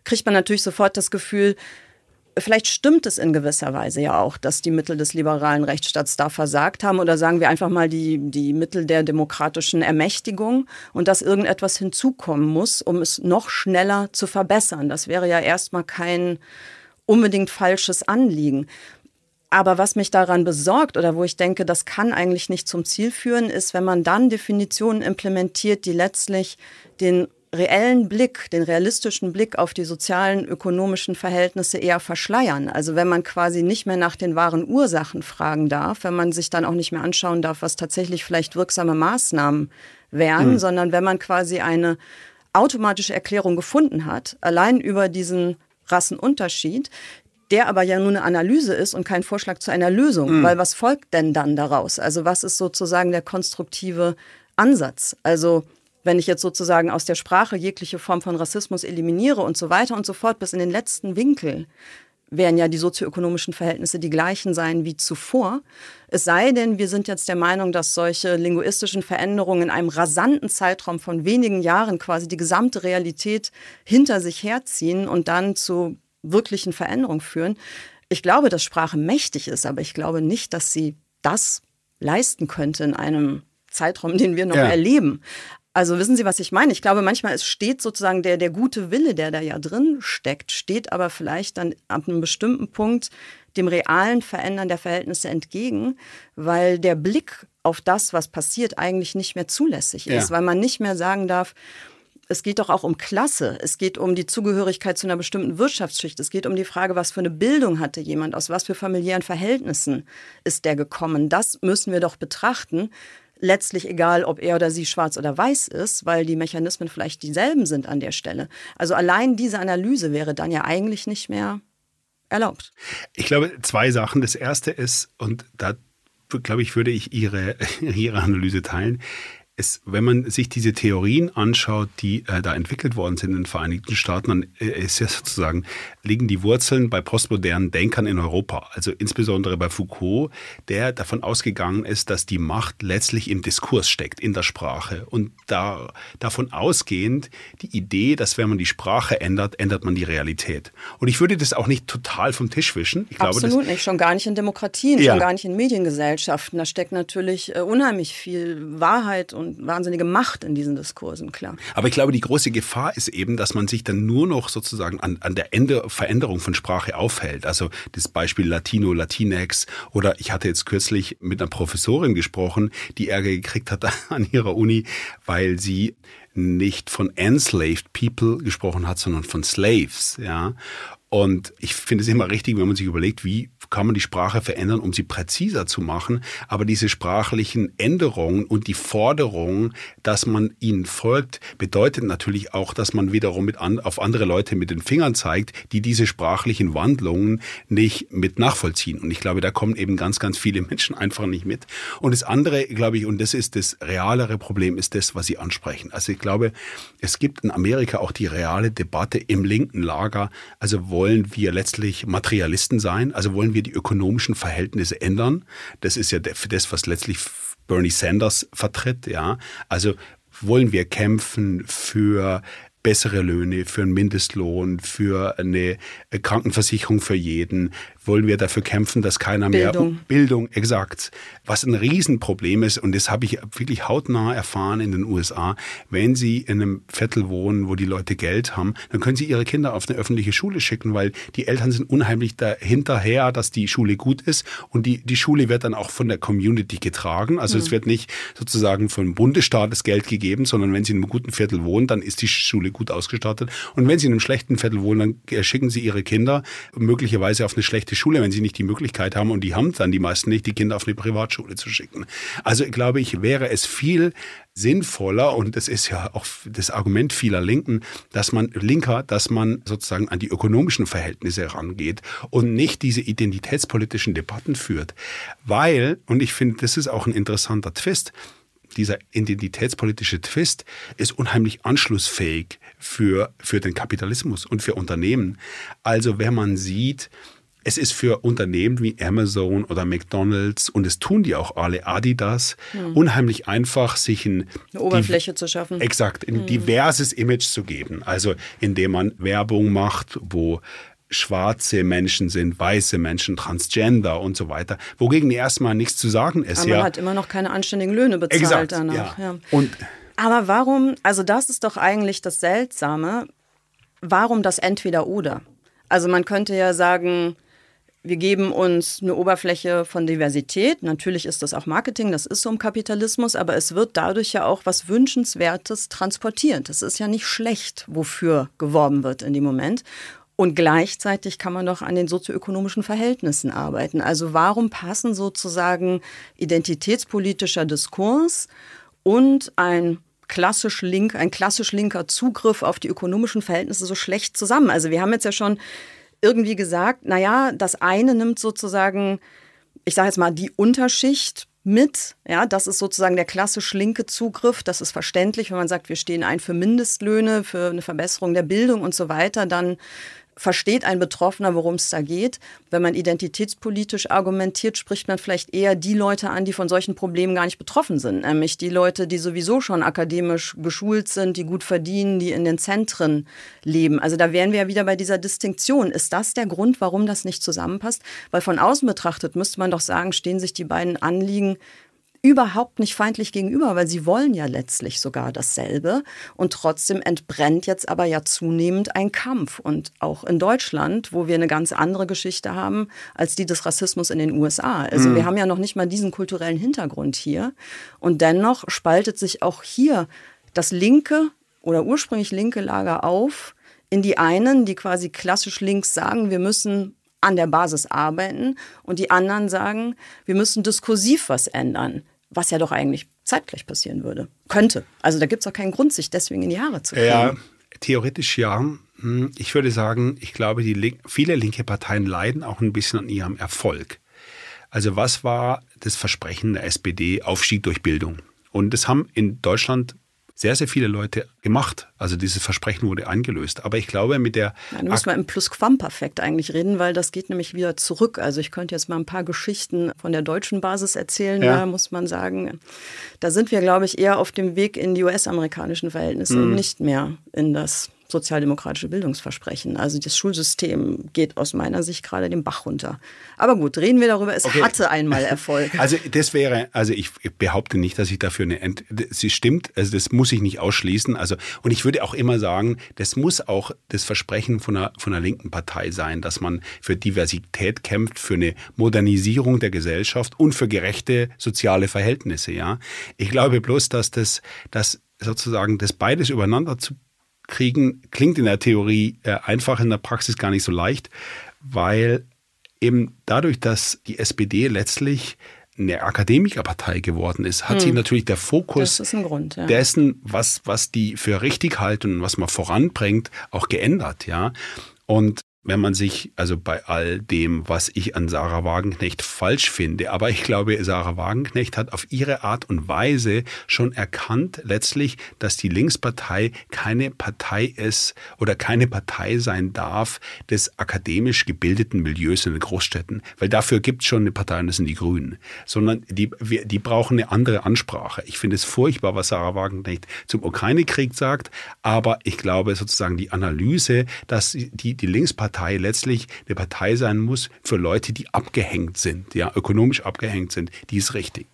kriegt man natürlich sofort das Gefühl, vielleicht stimmt es in gewisser Weise ja auch, dass die Mittel des liberalen Rechtsstaats da versagt haben oder sagen wir einfach mal die Mittel der demokratischen Ermächtigung und dass irgendetwas hinzukommen muss, um es noch schneller zu verbessern. Das wäre ja erstmal kein unbedingt falsches Anliegen. Aber was mich daran besorgt oder wo ich denke, das kann eigentlich nicht zum Ziel führen, ist, wenn man dann Definitionen implementiert, die letztlich den reellen Blick, den realistischen Blick auf die sozialen, ökonomischen Verhältnisse eher verschleiern. Also wenn man quasi nicht mehr nach den wahren Ursachen fragen darf, wenn man sich dann auch nicht mehr anschauen darf, was tatsächlich vielleicht wirksame Maßnahmen wären, sondern wenn man quasi eine automatische Erklärung gefunden hat, allein über diesen Rassenunterschied, der aber ja nur eine Analyse ist und kein Vorschlag zu einer Lösung. Weil was folgt denn dann daraus? Also was ist sozusagen der konstruktive Ansatz? Also wenn ich jetzt sozusagen aus der Sprache jegliche Form von Rassismus eliminiere und so weiter und so fort, bis in den letzten Winkel, werden ja die sozioökonomischen Verhältnisse die gleichen sein wie zuvor. Es sei denn, wir sind jetzt der Meinung, dass solche linguistischen Veränderungen in einem rasanten Zeitraum von wenigen Jahren quasi die gesamte Realität hinter sich herziehen und dann zu wirklichen Veränderungen führen. Ich glaube, dass Sprache mächtig ist, aber ich glaube nicht, dass sie das leisten könnte in einem Zeitraum, den wir noch erleben. Also wissen Sie, was ich meine? Ich glaube, manchmal steht sozusagen der gute Wille, der da ja drin steckt, steht aber vielleicht dann ab einem bestimmten Punkt dem realen Verändern der Verhältnisse entgegen, weil der Blick auf das, was passiert, eigentlich nicht mehr zulässig ist, weil man nicht mehr sagen darf, Es geht doch auch um Klasse, es geht um die Zugehörigkeit zu einer bestimmten Wirtschaftsschicht, es geht um die Frage, was für eine Bildung hatte jemand, aus was für familiären Verhältnissen ist der gekommen. Das müssen wir doch betrachten, letztlich egal, ob er oder sie schwarz oder weiß ist, weil die Mechanismen vielleicht dieselben sind an der Stelle. Also allein diese Analyse wäre dann ja eigentlich nicht mehr erlaubt. Ich glaube, zwei Sachen. Das erste ist, und da glaube ich, würde ich Ihre Analyse teilen, ist, wenn man sich diese Theorien anschaut, die da entwickelt worden sind in den Vereinigten Staaten, dann ist ja sozusagen, liegen die Wurzeln bei postmodernen Denkern in Europa. Also insbesondere bei Foucault, der davon ausgegangen ist, dass die Macht letztlich im Diskurs steckt, in der Sprache. Und davon ausgehend die Idee, dass wenn man die Sprache ändert, ändert man die Realität. Und ich würde das auch nicht total vom Tisch wischen. Ich glaube, absolut nicht, schon gar nicht in Demokratien, ja, schon gar nicht in Mediengesellschaften. Da steckt natürlich unheimlich viel Wahrheit und wahnsinnige Macht in diesen Diskursen, klar. Aber ich glaube, die große Gefahr ist eben, dass man sich dann nur noch sozusagen an der Veränderung von Sprache aufhält. Also das Beispiel Latino, Latinx, oder ich hatte jetzt kürzlich mit einer Professorin gesprochen, die Ärger gekriegt hat an ihrer Uni, weil sie nicht von enslaved people gesprochen hat, sondern von slaves, ja. Und ich finde es immer richtig, wenn man sich überlegt, wie kann man die Sprache verändern, um sie präziser zu machen. Aber diese sprachlichen Änderungen und die Forderung, dass man ihnen folgt, bedeutet natürlich auch, dass man wiederum auf andere Leute mit den Fingern zeigt, die diese sprachlichen Wandlungen nicht mit nachvollziehen. Und ich glaube, da kommen eben ganz, ganz viele Menschen einfach nicht mit. Und das andere, glaube ich, und das ist das realere Problem, ist das, was Sie ansprechen. Also ich glaube, es gibt in Amerika auch die reale Debatte im linken Lager. Also wollen wir letztlich Materialisten sein? Also wollen wir die ökonomischen Verhältnisse ändern? Das ist ja das, was letztlich Bernie Sanders vertritt. Ja? Also wollen wir kämpfen für bessere Löhne, für einen Mindestlohn, für eine Krankenversicherung für jeden? Wollen wir dafür kämpfen, dass keiner mehr... Bildung, exakt. Was ein Riesenproblem ist, und das habe ich wirklich hautnah erfahren in den USA, wenn Sie in einem Viertel wohnen, wo die Leute Geld haben, dann können Sie Ihre Kinder auf eine öffentliche Schule schicken, weil die Eltern sind unheimlich dahinterher, dass die Schule gut ist, und die Schule wird dann auch von der Community getragen. Also es wird nicht sozusagen vom Bundesstaat das Geld gegeben, sondern wenn Sie in einem guten Viertel wohnen, dann ist die Schule gut ausgestattet. Und wenn Sie in einem schlechten Viertel wohnen, dann schicken Sie Ihre Kinder möglicherweise auf eine schlechte Schule, wenn sie nicht die Möglichkeit haben, und die haben dann die meisten nicht, die Kinder auf eine Privatschule zu schicken. Also glaube ich, wäre es viel sinnvoller, und das ist ja auch das Argument vieler Linken, dass man sozusagen an die ökonomischen Verhältnisse herangeht und nicht diese identitätspolitischen Debatten führt. Weil, und ich finde, das ist auch ein interessanter Twist, dieser identitätspolitische Twist ist unheimlich anschlussfähig für den Kapitalismus und für Unternehmen. Also wenn man sieht, es ist für Unternehmen wie Amazon oder McDonald's, und es tun die auch alle, Adidas, unheimlich einfach, sich eine Oberfläche zu schaffen. Exakt, ein diverses Image zu geben. Also indem man Werbung macht, wo schwarze Menschen sind, weiße Menschen, Transgender und so weiter, wogegen erstmal nichts zu sagen ist. Aber man hat immer noch keine anständigen Löhne bezahlt, exakt, danach. Ja. Ja. Aber warum, also das ist doch eigentlich das Seltsame, warum das Entweder-Oder? Also man könnte ja sagen, wir geben uns eine Oberfläche von Diversität. Natürlich ist das auch Marketing, das ist so im Kapitalismus, aber es wird dadurch ja auch was Wünschenswertes transportiert. Es ist ja nicht schlecht, wofür geworben wird in dem Moment. Und gleichzeitig kann man doch an den sozioökonomischen Verhältnissen arbeiten. Also warum passen sozusagen identitätspolitischer Diskurs und ein klassisch linker Zugriff auf die ökonomischen Verhältnisse so schlecht zusammen? Also wir haben jetzt ja schon irgendwie gesagt, naja, das eine nimmt sozusagen, ich sage jetzt mal, die Unterschicht mit. Ja, das ist sozusagen der klassisch linke Zugriff. Das ist verständlich, wenn man sagt, wir stehen ein für Mindestlöhne, für eine Verbesserung der Bildung und so weiter. Dann versteht ein Betroffener, worum es da geht. Wenn man identitätspolitisch argumentiert, spricht man vielleicht eher die Leute an, die von solchen Problemen gar nicht betroffen sind. Nämlich die Leute, die sowieso schon akademisch geschult sind, die gut verdienen, die in den Zentren leben. Also da wären wir ja wieder bei dieser Distinktion. Ist das der Grund, warum das nicht zusammenpasst? Weil von außen betrachtet müsste man doch sagen, stehen sich die beiden Anliegen überhaupt nicht feindlich gegenüber, weil sie wollen ja letztlich sogar dasselbe. Und trotzdem entbrennt jetzt aber ja zunehmend ein Kampf. Und auch in Deutschland, wo wir eine ganz andere Geschichte haben als die des Rassismus in den USA. Also wir haben ja noch nicht mal diesen kulturellen Hintergrund hier. Und dennoch spaltet sich auch hier das linke oder ursprünglich linke Lager auf in die einen, die quasi klassisch links sagen, wir müssen an der Basis arbeiten, und die anderen sagen, wir müssen diskursiv was ändern, was ja doch eigentlich zeitgleich passieren würde, könnte. Also da gibt es auch keinen Grund, sich deswegen in die Haare zu kriegen. Ja, theoretisch ja. Ich würde sagen, ich glaube, viele linke Parteien leiden auch ein bisschen an ihrem Erfolg. Also was war das Versprechen der SPD? Aufstieg durch Bildung. Und das haben in Deutschland sehr, sehr viele Leute gemacht. Also dieses Versprechen wurde eingelöst. Aber ich glaube, mit der... Ja, da müssen wir im Plusquamperfekt eigentlich reden, weil das geht nämlich wieder zurück. Also ich könnte jetzt mal ein paar Geschichten von der deutschen Basis erzählen. Ja. Da muss man sagen, da sind wir, glaube ich, eher auf dem Weg in die US-amerikanischen Verhältnisse und nicht mehr in das sozialdemokratische Bildungsversprechen. Also das Schulsystem geht aus meiner Sicht gerade den Bach runter. Aber gut, reden wir darüber. Es hatte einmal Erfolg. Also das wäre, ich behaupte nicht, dass ich dafür sie stimmt, also das muss ich nicht ausschließen. Also, und ich würde auch immer sagen, das muss auch das Versprechen von einer linken Partei sein, dass man für Diversität kämpft, für eine Modernisierung der Gesellschaft und für gerechte soziale Verhältnisse. Ja? Ich glaube bloß, dass sozusagen das beides übereinander zu kriegen, klingt in der Theorie einfach, in der Praxis gar nicht so leicht, weil eben dadurch, dass die SPD letztlich eine Akademikerpartei geworden ist, hat sich natürlich der Fokus dessen, was die für richtig halten und was man voranbringt, auch geändert. Ja? Und wenn man sich, also bei all dem, was ich an Sarah Wagenknecht falsch finde, aber ich glaube, Sarah Wagenknecht hat auf ihre Art und Weise schon erkannt letztlich, dass die Linkspartei keine Partei ist oder keine Partei sein darf des akademisch gebildeten Milieus in den Großstädten, weil dafür gibt es schon eine Partei und das sind die Grünen, sondern die brauchen eine andere Ansprache. Ich finde es furchtbar, was Sarah Wagenknecht zum Ukraine-Krieg sagt, aber ich glaube sozusagen die Analyse, dass die Linkspartei letztlich eine Partei sein muss für Leute, die abgehängt sind, ja, ökonomisch abgehängt sind, die ist richtig.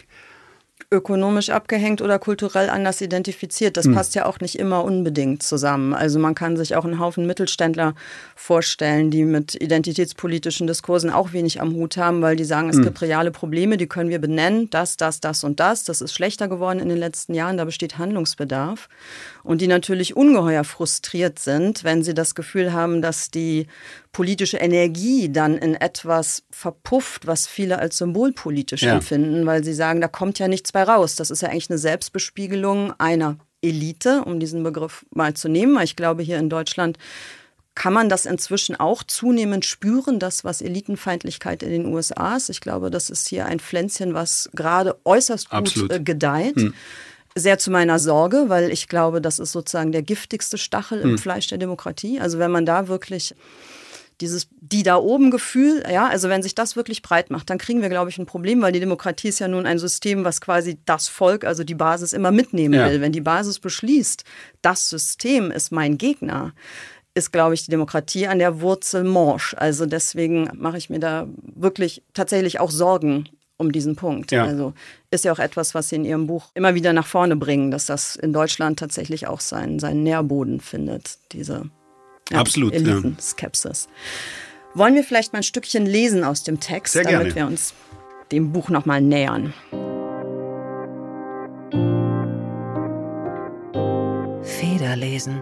Ökonomisch abgehängt oder kulturell anders identifiziert, das passt ja auch nicht immer unbedingt zusammen. Also man kann sich auch einen Haufen Mittelständler vorstellen, die mit identitätspolitischen Diskursen auch wenig am Hut haben, weil die sagen, es gibt reale Probleme, die können wir benennen, das und das. Das ist schlechter geworden in den letzten Jahren, da besteht Handlungsbedarf. Und die natürlich ungeheuer frustriert sind, wenn sie das Gefühl haben, dass die politische Energie dann in etwas verpufft, was viele als symbolpolitisch empfinden, weil sie sagen, da kommt ja nichts bei raus. Das ist ja eigentlich eine Selbstbespiegelung einer Elite, um diesen Begriff mal zu nehmen. Ich glaube, hier in Deutschland kann man das inzwischen auch zunehmend spüren, das, was Elitenfeindlichkeit in den USA ist. Ich glaube, das ist hier ein Pflänzchen, was gerade äußerst gut gedeiht. Sehr zu meiner Sorge, weil ich glaube, das ist sozusagen der giftigste Stachel im Fleisch der Demokratie. Also wenn man da wirklich dieses Die-da-oben-Gefühl, ja, also wenn sich das wirklich breit macht, dann kriegen wir, glaube ich, ein Problem, weil die Demokratie ist ja nun ein System, was quasi das Volk, also die Basis, immer mitnehmen will. Wenn die Basis beschließt, das System ist mein Gegner, ist, glaube ich, die Demokratie an der Wurzel morsch. Also deswegen mache ich mir da wirklich tatsächlich auch Sorgen um diesen Punkt. Ja. Also ist ja auch etwas, was Sie in Ihrem Buch immer wieder nach vorne bringen, dass das in Deutschland tatsächlich auch seinen Nährboden findet, diese absolut, Eliten-Skepsis. Wollen wir vielleicht mal ein Stückchen lesen aus dem Text, sehr damit gerne wir uns dem Buch nochmal nähern. Federlesen.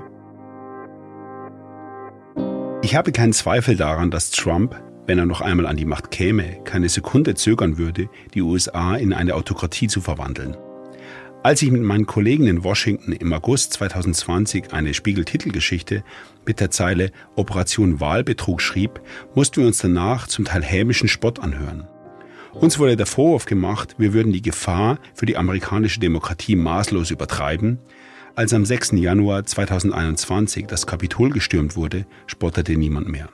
Ich habe keinen Zweifel daran, dass Trump, wenn er noch einmal an die Macht käme, keine Sekunde zögern würde, die USA in eine Autokratie zu verwandeln. Als ich mit meinen Kollegen in Washington im August 2020 eine Spiegel-Titelgeschichte mit der Zeile Operation Wahlbetrug schrieb, mussten wir uns danach zum Teil hämischen Spott anhören. Uns wurde der Vorwurf gemacht, wir würden die Gefahr für die amerikanische Demokratie maßlos übertreiben. Als am 6. Januar 2021 das Kapitol gestürmt wurde, spottete niemand mehr.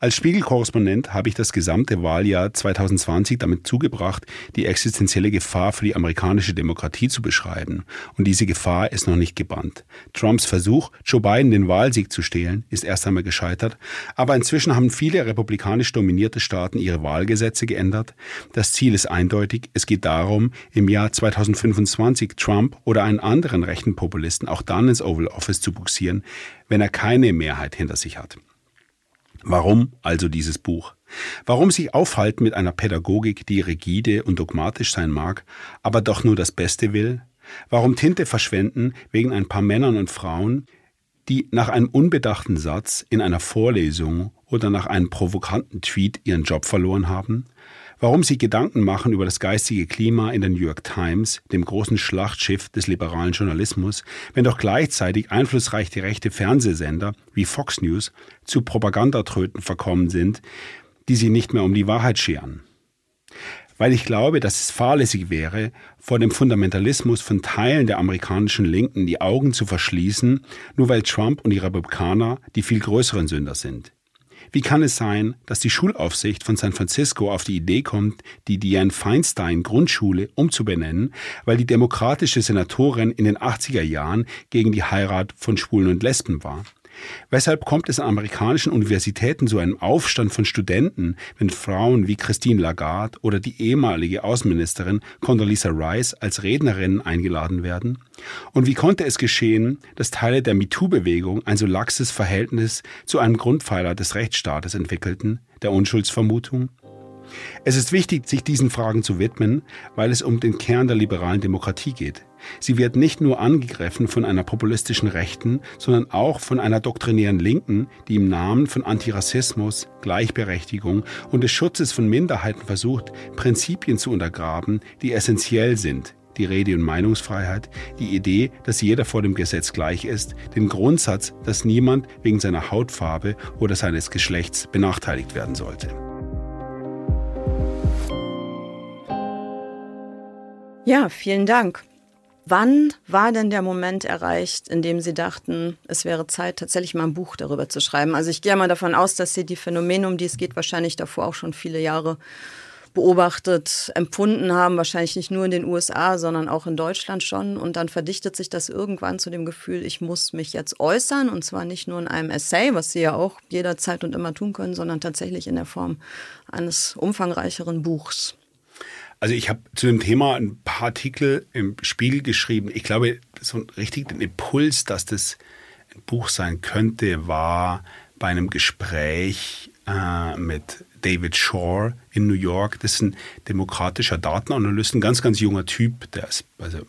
Als Spiegelkorrespondent habe ich das gesamte Wahljahr 2020 damit zugebracht, die existenzielle Gefahr für die amerikanische Demokratie zu beschreiben. Und diese Gefahr ist noch nicht gebannt. Trumps Versuch, Joe Biden den Wahlsieg zu stehlen, ist erst einmal gescheitert. Aber inzwischen haben viele republikanisch dominierte Staaten ihre Wahlgesetze geändert. Das Ziel ist eindeutig. Es geht darum, im Jahr 2025 Trump oder einen anderen rechten Populisten auch dann ins Oval Office zu buxieren, wenn er keine Mehrheit hinter sich hat. Warum also dieses Buch? Warum sich aufhalten mit einer Pädagogik, die rigide und dogmatisch sein mag, aber doch nur das Beste will? Warum Tinte verschwenden wegen ein paar Männern und Frauen, die nach einem unbedachten Satz in einer Vorlesung oder nach einem provokanten Tweet ihren Job verloren haben? Warum sie Gedanken machen über das geistige Klima in der New York Times, dem großen Schlachtschiff des liberalen Journalismus, wenn doch gleichzeitig einflussreiche rechte Fernsehsender wie Fox News zu Propagandatröten verkommen sind, die sie nicht mehr um die Wahrheit scheren. Weil ich glaube, dass es fahrlässig wäre, vor dem Fundamentalismus von Teilen der amerikanischen Linken die Augen zu verschließen, nur weil Trump und die Republikaner die viel größeren Sünder sind. Wie kann es sein, dass die Schulaufsicht von San Francisco auf die Idee kommt, die Dianne Feinstein-Grundschule umzubenennen, weil die demokratische Senatorin in den 80er Jahren gegen die Heirat von Schwulen und Lesben war? Weshalb kommt es an amerikanischen Universitäten zu einem Aufstand von Studenten, wenn Frauen wie Christine Lagarde oder die ehemalige Außenministerin Condoleezza Rice als Rednerinnen eingeladen werden? Und wie konnte es geschehen, dass Teile der MeToo-Bewegung ein so laxes Verhältnis zu einem Grundpfeiler des Rechtsstaates entwickelten, der Unschuldsvermutung? Es ist wichtig, sich diesen Fragen zu widmen, weil es um den Kern der liberalen Demokratie geht. Sie wird nicht nur angegriffen von einer populistischen Rechten, sondern auch von einer doktrinären Linken, die im Namen von Antirassismus, Gleichberechtigung und des Schutzes von Minderheiten versucht, Prinzipien zu untergraben, die essentiell sind. Die Rede- und Meinungsfreiheit, die Idee, dass jeder vor dem Gesetz gleich ist, den Grundsatz, dass niemand wegen seiner Hautfarbe oder seines Geschlechts benachteiligt werden sollte. Ja, vielen Dank. Wann war denn der Moment erreicht, in dem Sie dachten, es wäre Zeit, tatsächlich mal ein Buch darüber zu schreiben? Also ich gehe mal davon aus, dass Sie die Phänomene, um die es geht, wahrscheinlich davor auch schon viele Jahre beobachtet, empfunden haben. Wahrscheinlich nicht nur in den USA, sondern auch in Deutschland schon. Und dann verdichtet sich das irgendwann zu dem Gefühl, ich muss mich jetzt äußern. Und zwar nicht nur in einem Essay, was Sie ja auch jederzeit und immer tun können, sondern tatsächlich in der Form eines umfangreicheren Buchs. Also ich habe zu dem Thema ein paar Artikel im Spiegel geschrieben. Ich glaube, so richtig den Impuls, dass das ein Buch sein könnte, war bei einem Gespräch mit David Shore in New York. Das ist ein demokratischer Datenanalyst, ein ganz, ganz junger Typ, der ist also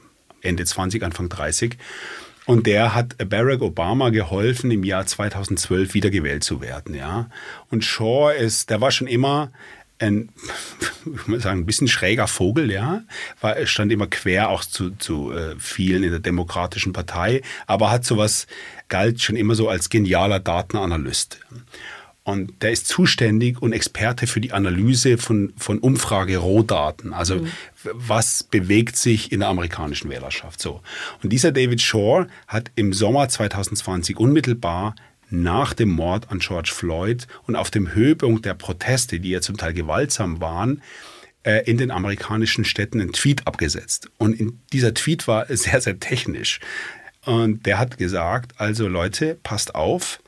Ende 20, Anfang 30. Und der hat Barack Obama geholfen, im Jahr 2012 wiedergewählt zu werden. Ja? Und Shore der war schon immer ein bisschen schräger Vogel, ja. Stand immer quer auch zu vielen in der Demokratischen Partei, aber hat sowas, galt schon immer so als genialer Datenanalyst. Und der ist zuständig und Experte für die Analyse von Umfrage-Rohdaten. Also was bewegt sich in der amerikanischen Wählerschaft so. Und dieser David Shore hat im Sommer 2020 unmittelbar nach dem Mord an George Floyd und auf dem Höhepunkt der Proteste, die ja zum Teil gewaltsam waren, in den amerikanischen Städten einen Tweet abgesetzt. Und dieser Tweet war sehr, sehr technisch. Und der hat gesagt, also Leute, passt auf,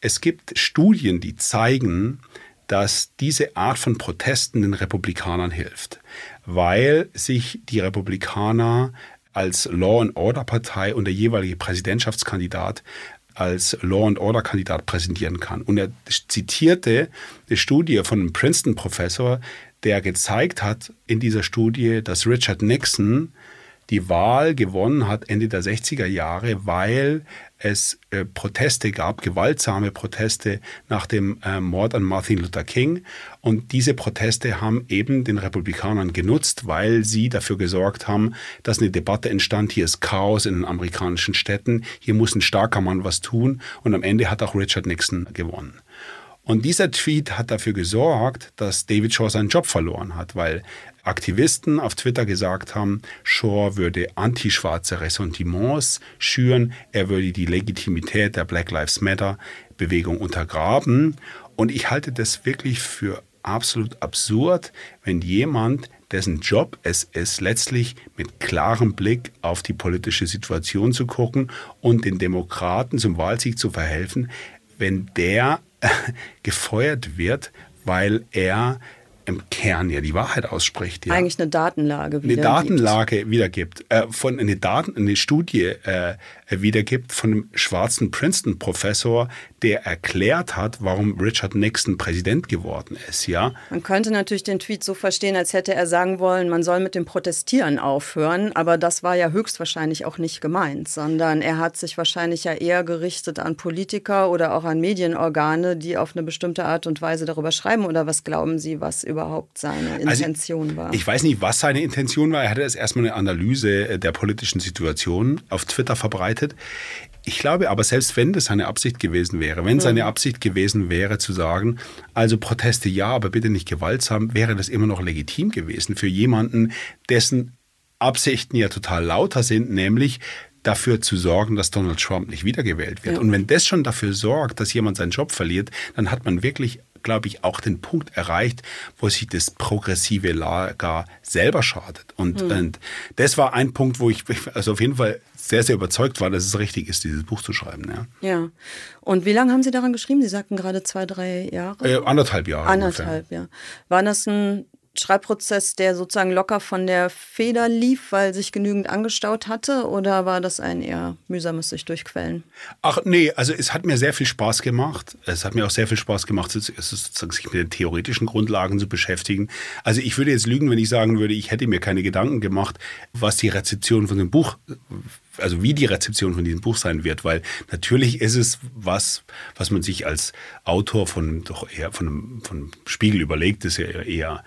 es gibt Studien, die zeigen, dass diese Art von Protesten den Republikanern hilft, weil sich die Republikaner als Law-and-Order-Partei und der jeweilige Präsidentschaftskandidat als Law-and-Order-Kandidat präsentieren kann. Und er zitierte eine Studie von einem Princeton-Professor, der gezeigt hat in dieser Studie, dass Richard Nixon die Wahl gewonnen hat Ende der 60er Jahre, weil es Proteste gab, gewaltsame Proteste nach dem Mord an Martin Luther King. Und diese Proteste haben eben den Republikanern genutzt, weil sie dafür gesorgt haben, dass eine Debatte entstand. Hier ist Chaos in den amerikanischen Städten. Hier muss ein starker Mann was tun. Und am Ende hat auch Richard Nixon gewonnen. Und dieser Tweet hat dafür gesorgt, dass David Shore seinen Job verloren hat, weil Aktivisten auf Twitter gesagt haben, Shore würde antischwarze Ressentiments schüren, er würde die Legitimität der Black Lives Matter-Bewegung untergraben. Und ich halte das wirklich für absolut absurd, wenn jemand, dessen Job es ist, letztlich mit klarem Blick auf die politische Situation zu gucken und den Demokraten zum Wahlsieg zu verhelfen, wenn der gefeuert wird, weil er im Kern ja die Wahrheit ausspricht. Ja. Eigentlich eine Datenlage wiedergibt. Eine Studie wiedergibt von einem schwarzen Princeton-Professor, der erklärt hat, warum Richard Nixon Präsident geworden ist. Ja? Man könnte natürlich den Tweet so verstehen, als hätte er sagen wollen, man soll mit dem Protestieren aufhören. Aber das war ja höchstwahrscheinlich auch nicht gemeint, sondern er hat sich wahrscheinlich ja eher gerichtet an Politiker oder auch an Medienorgane, die auf eine bestimmte Art und Weise darüber schreiben. Oder was glauben Sie, was überhaupt seine Intention war? Ich weiß nicht, was seine Intention war. Er hatte jetzt erstmal eine Analyse der politischen Situation auf Twitter verbreitet. Ich glaube aber, selbst wenn das seine Absicht gewesen wäre, wenn seine Absicht gewesen wäre zu sagen, also Proteste ja, aber bitte nicht gewaltsam, wäre das immer noch legitim gewesen für jemanden, dessen Absichten ja total lauter sind, nämlich dafür zu sorgen, dass Donald Trump nicht wiedergewählt wird. Ja. Und wenn das schon dafür sorgt, dass jemand seinen Job verliert, dann hat man wirklich, glaube ich, auch den Punkt erreicht, wo sich das progressive Lager selber schadet. Und das war ein Punkt, wo ich also auf jeden Fall sehr, sehr überzeugt war, dass es richtig ist, dieses Buch zu schreiben. Ja. Und wie lange haben Sie daran geschrieben? Sie sagten gerade 2-3 Jahre? 1,5 Jahre. 1,5 Jahre. War das ein Schreibprozess, der sozusagen locker von der Feder lief, weil sich genügend angestaut hatte? Oder war das ein eher mühsames sich durchquellen? Ach nee, also es hat mir sehr viel Spaß gemacht. Es hat mir auch sehr viel Spaß gemacht, sich mit den theoretischen Grundlagen zu beschäftigen. Also ich würde jetzt lügen, wenn ich sagen würde, ich hätte mir keine Gedanken gemacht, was die Rezeption von dem Buch, also wie die Rezeption von diesem Buch sein wird, weil natürlich ist es was man sich als Autor von einem Spiegel überlegt, ist ja eher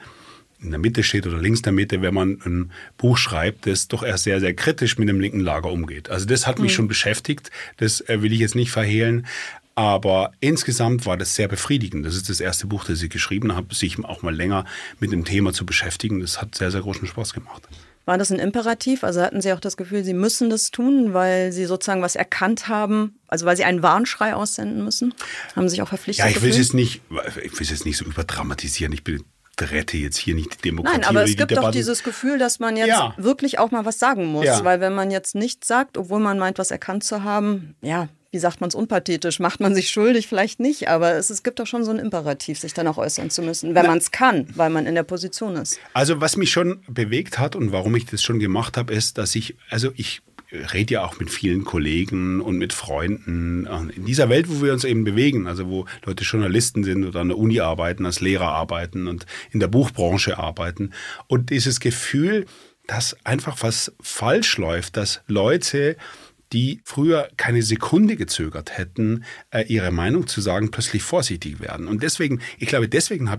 in der Mitte steht oder links der Mitte, wenn man ein Buch schreibt, das doch erst sehr, sehr kritisch mit dem linken Lager umgeht. Also das hat mich schon beschäftigt, das will ich jetzt nicht verhehlen, aber insgesamt war das sehr befriedigend. Das ist das erste Buch, das ich geschrieben habe, sich auch mal länger mit dem Thema zu beschäftigen. Das hat sehr, sehr großen Spaß gemacht. War das ein Imperativ? Also hatten Sie auch das Gefühl, Sie müssen das tun, weil Sie sozusagen was erkannt haben, also weil Sie einen Warnschrei aussenden müssen? Haben Sie sich auch verpflichtet? Ja, ich will es jetzt nicht so überdramatisieren. Ich rette jetzt hier nicht die Demokratie. Nein, aber es gibt doch dieses Gefühl, dass man jetzt wirklich auch mal was sagen muss. Ja. Weil wenn man jetzt nichts sagt, obwohl man meint, was erkannt zu haben, ja, wie sagt man es unpathetisch, macht man sich schuldig, vielleicht nicht. Aber es gibt doch schon so ein Imperativ, sich dann auch äußern zu müssen, wenn man es kann, weil man in der Position ist. Also was mich schon bewegt hat und warum ich das schon gemacht habe, ist, dass ich rede ja auch mit vielen Kollegen und mit Freunden in dieser Welt, wo wir uns eben bewegen, also wo Leute Journalisten sind oder an der Uni arbeiten, als Lehrer arbeiten und in der Buchbranche arbeiten. Und dieses Gefühl, dass einfach was falsch läuft, dass Leute, die früher keine Sekunde gezögert hätten, ihre Meinung zu sagen, plötzlich vorsichtig werden. Und deswegen habe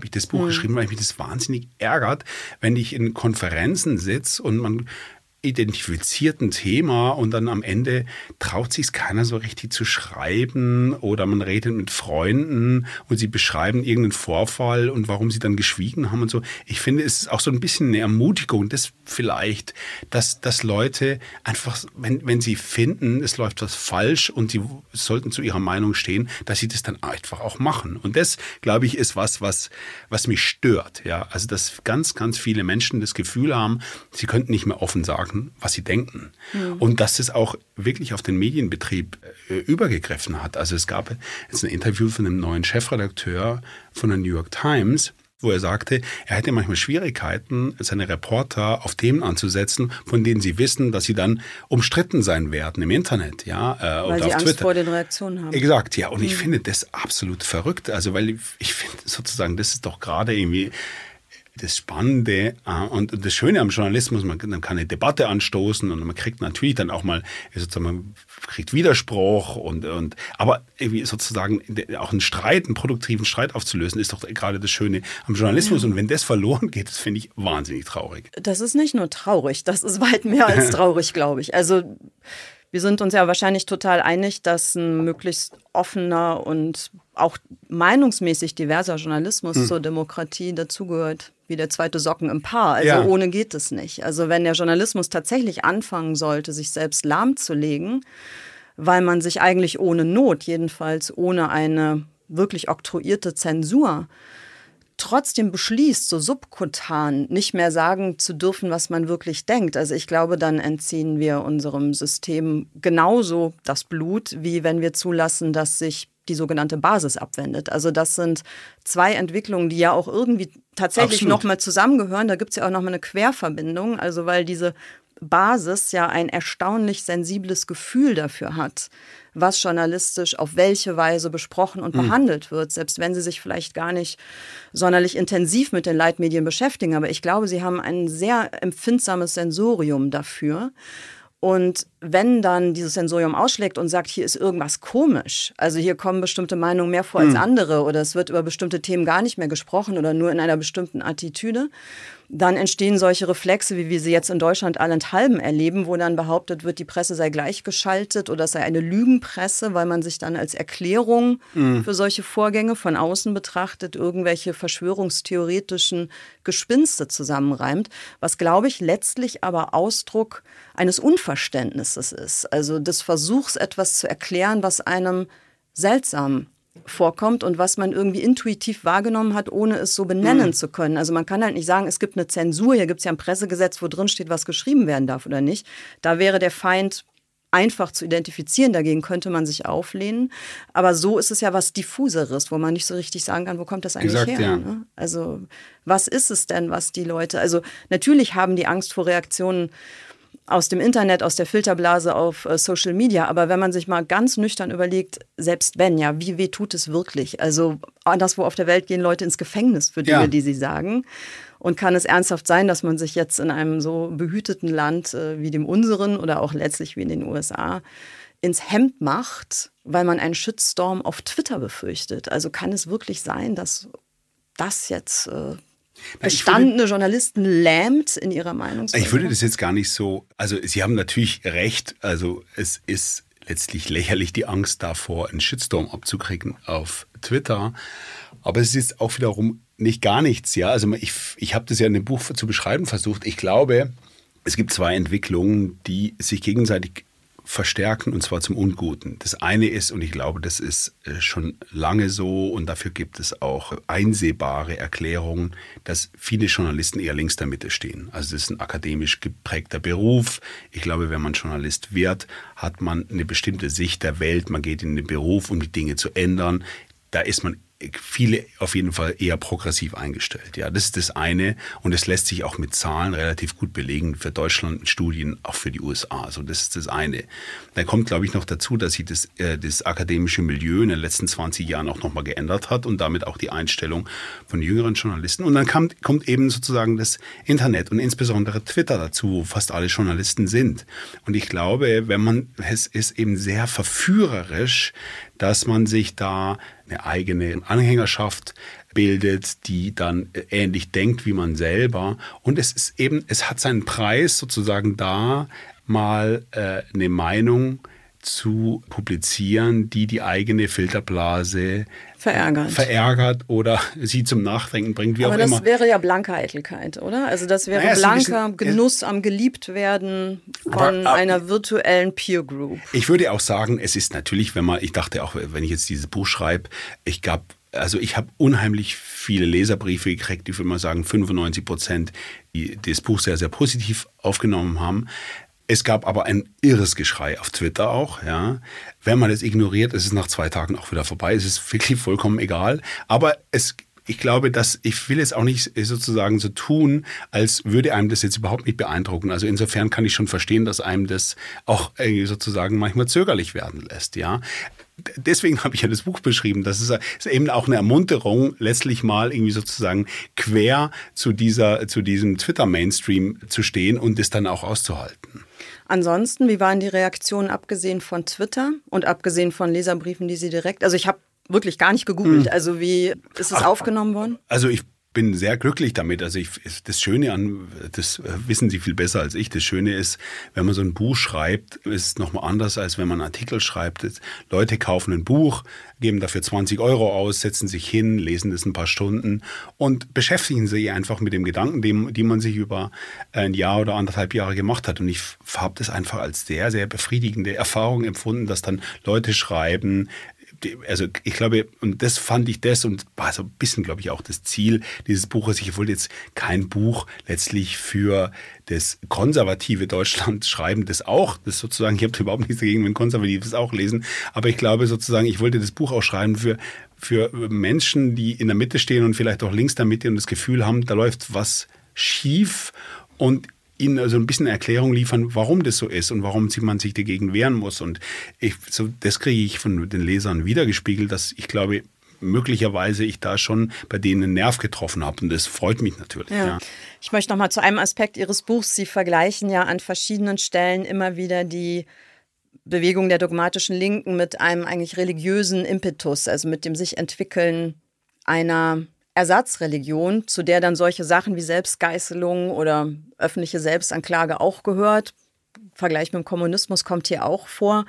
ich das Buch geschrieben, weil mich das wahnsinnig ärgert, wenn ich in Konferenzen sitze und man identifizierten Thema und dann am Ende traut sich keiner so richtig zu schreiben oder man redet mit Freunden und sie beschreiben irgendeinen Vorfall und warum sie dann geschwiegen haben und so. Ich finde, es ist auch so ein bisschen eine Ermutigung, dass Leute einfach, wenn sie finden, es läuft was falsch und sie sollten zu ihrer Meinung stehen, dass sie das dann einfach auch machen. Und das, glaube ich, ist was mich stört. Ja? Also, dass ganz, ganz viele Menschen das Gefühl haben, sie könnten nicht mehr offen sagen, was sie denken. Ja. Und dass es auch wirklich auf den Medienbetrieb übergegriffen hat. Also es gab jetzt ein Interview von einem neuen Chefredakteur von der New York Times, wo er sagte, er hätte manchmal Schwierigkeiten, seine Reporter auf Themen anzusetzen, von denen sie wissen, dass sie dann umstritten sein werden im Internet, weil oder sie auf Angst Twitter vor den Reaktionen haben. Gesagt, ja. Und ich finde das absolut verrückt. Also weil ich finde sozusagen, das ist doch gerade irgendwie das Spannende und das Schöne am Journalismus, man kann eine Debatte anstoßen und man kriegt natürlich dann auch mal sozusagen, man kriegt Widerspruch und aber irgendwie sozusagen auch einen produktiven Streit aufzulösen, ist doch gerade das Schöne am Journalismus. Und wenn das verloren geht, das finde ich wahnsinnig traurig. Das ist nicht nur traurig, das ist weit mehr als traurig, glaube ich. Also wir sind uns ja wahrscheinlich total einig, dass ein möglichst offener und auch meinungsmäßig diverser Journalismus zur Demokratie dazugehört, wie der zweite Socken im Paar. Also ohne geht es nicht. Also wenn der Journalismus tatsächlich anfangen sollte, sich selbst lahmzulegen, weil man sich eigentlich ohne Not, jedenfalls ohne eine wirklich oktroyierte Zensur, trotzdem beschließt, so subkutan nicht mehr sagen zu dürfen, was man wirklich denkt. Also ich glaube, dann entziehen wir unserem System genauso das Blut, wie wenn wir zulassen, dass sich die sogenannte Basis abwendet. Also das sind zwei Entwicklungen, die ja auch irgendwie tatsächlich nochmal zusammengehören. Da gibt es ja auch nochmal eine Querverbindung, also weil diese Basis ja ein erstaunlich sensibles Gefühl dafür hat, was journalistisch auf welche Weise besprochen und behandelt wird, selbst wenn sie sich vielleicht gar nicht sonderlich intensiv mit den Leitmedien beschäftigen. Aber ich glaube, sie haben ein sehr empfindsames Sensorium dafür. Und wenn dann dieses Sensorium ausschlägt und sagt, hier ist irgendwas komisch, also hier kommen bestimmte Meinungen mehr vor als andere oder es wird über bestimmte Themen gar nicht mehr gesprochen oder nur in einer bestimmten Attitüde, dann entstehen solche Reflexe, wie wir sie jetzt in Deutschland allenthalben erleben, wo dann behauptet wird, die Presse sei gleichgeschaltet oder es sei eine Lügenpresse, weil man sich dann als Erklärung für solche Vorgänge von außen betrachtet, irgendwelche verschwörungstheoretischen Gespinste zusammenreimt, was, glaube ich, letztlich aber Ausdruck eines Unverständnisses ist, also des Versuchs, etwas zu erklären, was einem seltsam vorkommt und was man irgendwie intuitiv wahrgenommen hat, ohne es so benennen zu können. Also man kann halt nicht sagen, es gibt eine Zensur, hier gibt es ja ein Pressegesetz, wo drin steht, was geschrieben werden darf oder nicht. Da wäre der Feind einfach zu identifizieren, dagegen könnte man sich auflehnen. Aber so ist es ja was Diffuseres, wo man nicht so richtig sagen kann, wo kommt das eigentlich her? Ja. Ne? Also was ist es denn, was die Leute... Also natürlich haben die Angst vor Reaktionen aus dem Internet, aus der Filterblase auf Social Media. Aber wenn man sich mal ganz nüchtern überlegt, selbst wenn, ja, wie weh tut es wirklich? Also anderswo auf der Welt gehen Leute ins Gefängnis für Dinge, die sie sagen. Und kann es ernsthaft sein, dass man sich jetzt in einem so behüteten Land wie dem unseren oder auch letztlich wie in den USA ins Hemd macht, weil man einen Shitstorm auf Twitter befürchtet? Also kann es wirklich sein, dass das jetzt... bestandene Journalisten lähmt in ihrer Meinungsfreiheit? Ich würde das jetzt gar nicht so, also Sie haben natürlich recht, also es ist letztlich lächerlich, die Angst davor, einen Shitstorm abzukriegen auf Twitter, aber es ist auch wiederum nicht gar nichts, ja, also ich habe das ja in dem Buch zu beschreiben versucht, ich glaube, es gibt zwei Entwicklungen, die sich gegenseitig verstärken und zwar zum Unguten. Das eine ist, und ich glaube, das ist schon lange so und dafür gibt es auch einsehbare Erklärungen, dass viele Journalisten eher links der Mitte stehen. Also das ist ein akademisch geprägter Beruf. Ich glaube, wenn man Journalist wird, hat man eine bestimmte Sicht der Welt. Man geht in den Beruf, um die Dinge zu ändern. Da ist man viele auf jeden Fall eher progressiv eingestellt. Ja, das ist das eine und es lässt sich auch mit Zahlen relativ gut belegen für Deutschland, Studien, auch für die USA. Also das ist das eine. Dann kommt, glaube ich, noch dazu, dass sich das akademische Milieu in den letzten 20 Jahren auch nochmal geändert hat und damit auch die Einstellung von jüngeren Journalisten. Und dann kommt eben sozusagen das Internet und insbesondere Twitter dazu, wo fast alle Journalisten sind. Und ich glaube, es ist eben sehr verführerisch, dass man sich da eine eigene Anhängerschaft bildet, die dann ähnlich denkt wie man selber. Und es hat seinen Preis, sozusagen da mal eine Meinung zu publizieren, die eigene Filterblase verärgert oder sie zum Nachdenken bringt, wie aber auch immer. Aber das wäre ja blanke Eitelkeit, oder? Also das wäre blanker Genuss am Geliebtwerden von einer virtuellen Peer Group. Ich würde auch sagen, es ist natürlich, ich dachte auch, wenn ich jetzt dieses Buch schreibe, ich habe unheimlich viele Leserbriefe gekriegt, die, würde man sagen, 95%, die das Buch sehr, sehr positiv aufgenommen haben. Es gab aber ein irres Geschrei auf Twitter auch. Ja. Wenn man es ignoriert, ist es nach 2 Tagen auch wieder vorbei. Es ist wirklich vollkommen egal. Aber ich glaube, ich will jetzt auch nicht sozusagen so tun, als würde einem das jetzt überhaupt nicht beeindrucken. Also insofern kann ich schon verstehen, dass einem das auch sozusagen manchmal zögerlich werden lässt. Ja. Deswegen habe ich ja das Buch beschrieben. Das ist eben auch eine Ermunterung, letztlich mal irgendwie sozusagen quer zu diesem Twitter-Mainstream zu stehen und das dann auch auszuhalten. Ansonsten, wie waren die Reaktionen abgesehen von Twitter und abgesehen von Leserbriefen, die Sie direkt... Also ich habe wirklich gar nicht gegoogelt. Also wie ist es aufgenommen worden? Also ich bin sehr glücklich damit. Also das Schöne an, das wissen Sie viel besser als ich, das Schöne ist, wenn man so ein Buch schreibt, ist es nochmal anders, als wenn man einen Artikel schreibt. Leute kaufen ein Buch, geben dafür 20 € aus, setzen sich hin, lesen das ein paar Stunden und beschäftigen sich einfach mit dem Gedanken, die man sich über ein Jahr oder 1,5 Jahre gemacht hat. Und ich habe das einfach als sehr, sehr befriedigende Erfahrung empfunden, dass dann Leute schreiben, also ich glaube, und das fand ich das und war so ein bisschen, glaube ich, auch das Ziel dieses Buches. Ich wollte jetzt kein Buch letztlich für das konservative Deutschland schreiben, das auch, das sozusagen, ich habe überhaupt nichts dagegen, wenn Konservative das auch lesen, aber ich glaube sozusagen, ich wollte das Buch auch schreiben für Menschen, die in der Mitte stehen und vielleicht auch links der Mitte und das Gefühl haben, da läuft was schief und ihnen also ein bisschen Erklärung liefern, warum das so ist und warum man sich dagegen wehren muss. Und das kriege ich von den Lesern wiedergespiegelt, dass ich glaube, möglicherweise ich da schon bei denen einen Nerv getroffen habe. Und das freut mich natürlich. Ja. Ja. Ich möchte noch mal zu einem Aspekt Ihres Buchs. Sie vergleichen ja an verschiedenen Stellen immer wieder die Bewegung der dogmatischen Linken mit einem eigentlich religiösen Impetus, also mit dem sich entwickeln einer Ersatzreligion, zu der dann solche Sachen wie Selbstgeißelung oder öffentliche Selbstanklage auch gehört. Vergleich mit dem Kommunismus kommt hier auch vor.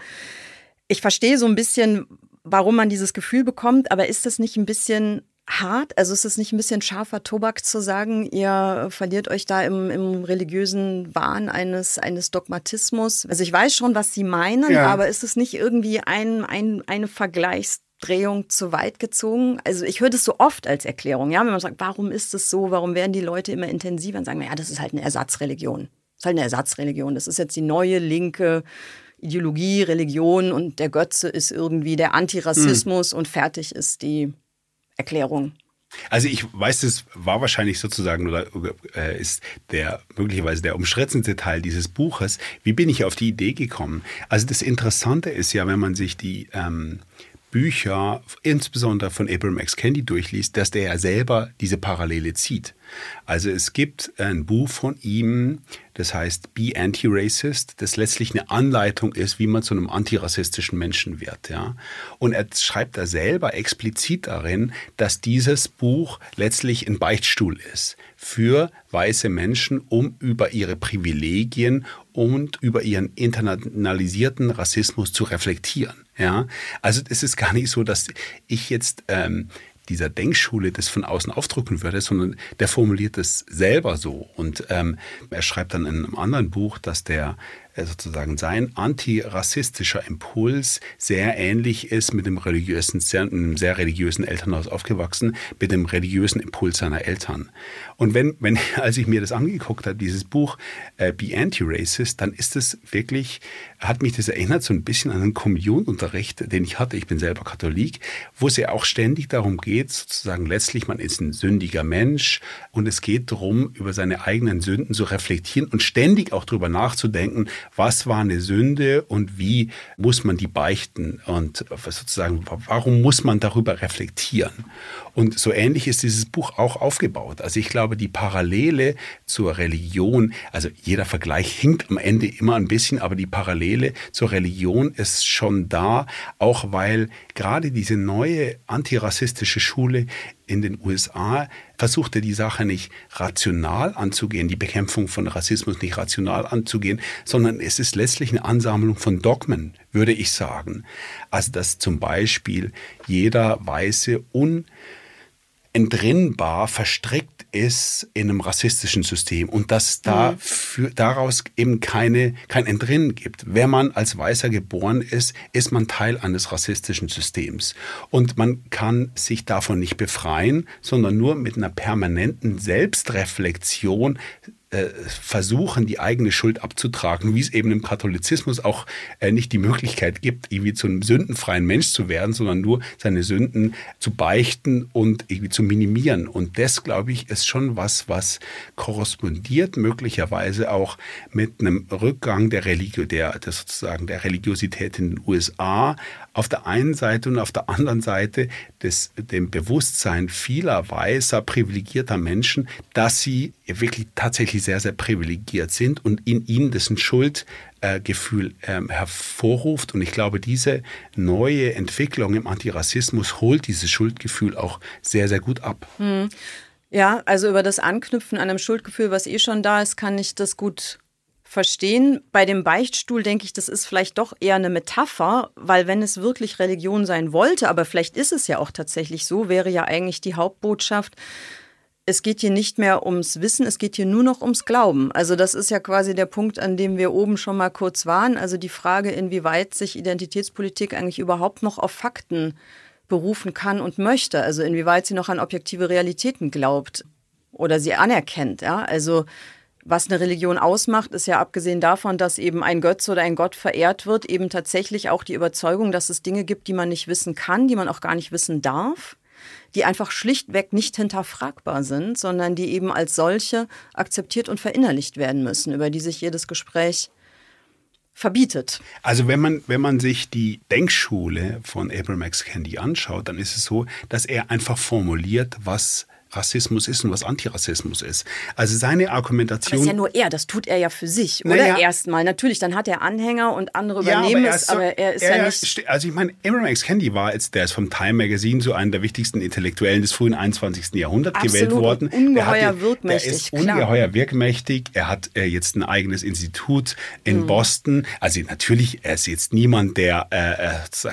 Ich verstehe so ein bisschen, warum man dieses Gefühl bekommt, aber ist das nicht ein bisschen hart? Also ist es nicht ein bisschen scharfer Tobak zu sagen, ihr verliert euch da im religiösen Wahn eines Dogmatismus? Also ich weiß schon, was Sie meinen, ja, aber ist es nicht irgendwie eine Vergleichsdrehung zu weit gezogen? Also ich höre das so oft als Erklärung, ja, wenn man sagt, warum ist das so, warum werden die Leute immer intensiver und sagen, ja, das ist halt eine Ersatzreligion. Das ist halt eine Ersatzreligion, das ist jetzt die neue linke Ideologie, Religion und der Götze ist irgendwie der Antirassismus und fertig ist die Erklärung. Also ich weiß, es war wahrscheinlich sozusagen oder ist möglicherweise der umschrittendste Teil dieses Buches. Wie bin ich auf die Idee gekommen? Also das Interessante ist ja, wenn man sich die Bücher, insbesondere von Ibram X. Kendi durchliest, dass der ja selber diese Parallele zieht. Also es gibt ein Buch von ihm, das heißt Be Anti-Racist, das letztlich eine Anleitung ist, wie man zu einem antirassistischen Menschen wird. Ja? Und er schreibt da selber explizit darin, dass dieses Buch letztlich ein Beichtstuhl ist für weiße Menschen, um über ihre Privilegien und über ihren internalisierten Rassismus zu reflektieren. Ja? Also es ist gar nicht so, dass ich jetzt dieser Denkschule das von außen aufdrücken würde, sondern der formuliert es selber so. Und er schreibt dann in einem anderen Buch, dass der sozusagen sein antirassistischer Impuls sehr ähnlich ist mit dem religiösen, einem sehr religiösen Elternhaus aufgewachsen, mit dem religiösen Impuls seiner Eltern. Und als ich mir das angeguckt habe, dieses Buch Be Anti-Racist, dann ist es wirklich, hat mich das erinnert so ein bisschen an einen Kommunionunterricht, den ich hatte. Ich bin selber Katholik, wo es ja auch ständig darum geht, sozusagen letztlich, man ist ein sündiger Mensch und es geht darum, über seine eigenen Sünden zu reflektieren und ständig auch darüber nachzudenken, was war eine Sünde und wie muss man die beichten und sozusagen, warum muss man darüber reflektieren? Und so ähnlich ist dieses Buch auch aufgebaut. Also ich glaube, die Parallele zur Religion, also jeder Vergleich hinkt am Ende immer ein bisschen, aber die Parallele zur Religion ist schon da, auch weil gerade diese neue antirassistische Schule in den USA versuchte die Sache nicht rational anzugehen, die Bekämpfung von Rassismus nicht rational anzugehen, sondern es ist letztlich eine Ansammlung von Dogmen, würde ich sagen. Also dass zum Beispiel jeder Weiße unentrinnbar verstrickt ist in einem rassistischen System und dass daraus eben kein Entrinnen gibt. Wenn man als Weißer geboren ist, ist man Teil eines rassistischen Systems. Und man kann sich davon nicht befreien, sondern nur mit einer permanenten Selbstreflexion versuchen, die eigene Schuld abzutragen, wie es eben im Katholizismus auch nicht die Möglichkeit gibt, irgendwie zu einem sündenfreien Mensch zu werden, sondern nur seine Sünden zu beichten und irgendwie zu minimieren. Und das, glaube ich, ist schon was korrespondiert möglicherweise auch mit einem Rückgang der Religiosität in den USA auf der einen Seite und auf der anderen Seite dem Bewusstsein vieler weißer, privilegierter Menschen, dass sie wirklich tatsächlich sehr, sehr privilegiert sind und in ihnen dessen Schuldgefühl hervorruft. Und ich glaube, diese neue Entwicklung im Antirassismus holt dieses Schuldgefühl auch sehr, sehr gut ab. Hm. Ja, also über das Anknüpfen an einem Schuldgefühl, was schon da ist, kann ich das gut verstehen. Bei dem Beichtstuhl denke ich, das ist vielleicht doch eher eine Metapher, weil wenn es wirklich Religion sein wollte, aber vielleicht ist es ja auch tatsächlich so, wäre ja eigentlich die Hauptbotschaft, es geht hier nicht mehr ums Wissen, es geht hier nur noch ums Glauben. Also das ist ja quasi der Punkt, an dem wir oben schon mal kurz waren. Also die Frage, inwieweit sich Identitätspolitik eigentlich überhaupt noch auf Fakten berufen kann und möchte. Also inwieweit sie noch an objektive Realitäten glaubt oder sie anerkennt. Ja? Also was eine Religion ausmacht, ist ja abgesehen davon, dass eben ein Götze oder ein Gott verehrt wird, eben tatsächlich auch die Überzeugung, dass es Dinge gibt, die man nicht wissen kann, die man auch gar nicht wissen darf, die einfach schlichtweg nicht hinterfragbar sind, sondern die eben als solche akzeptiert und verinnerlicht werden müssen, über die sich jedes Gespräch verbietet. Also wenn man sich die Denkschule von Ibram X. Kendi anschaut, dann ist es so, dass er einfach formuliert, was Rassismus ist und was Antirassismus ist. Also seine Argumentation... Das ist ja nur er, das tut er ja für sich, oder? Naja, erstmal. Natürlich, dann hat er Anhänger und andere übernehmen es, aber er ist ja nicht... Also ich meine, Ibram X. Kendi war jetzt, der ist vom Time Magazine so einer der wichtigsten Intellektuellen des frühen 21. Jahrhunderts gewählt worden. Ungeheuer wirkmächtig. Er hat jetzt ein eigenes Institut in Boston. Also natürlich, er ist jetzt niemand, der... er ist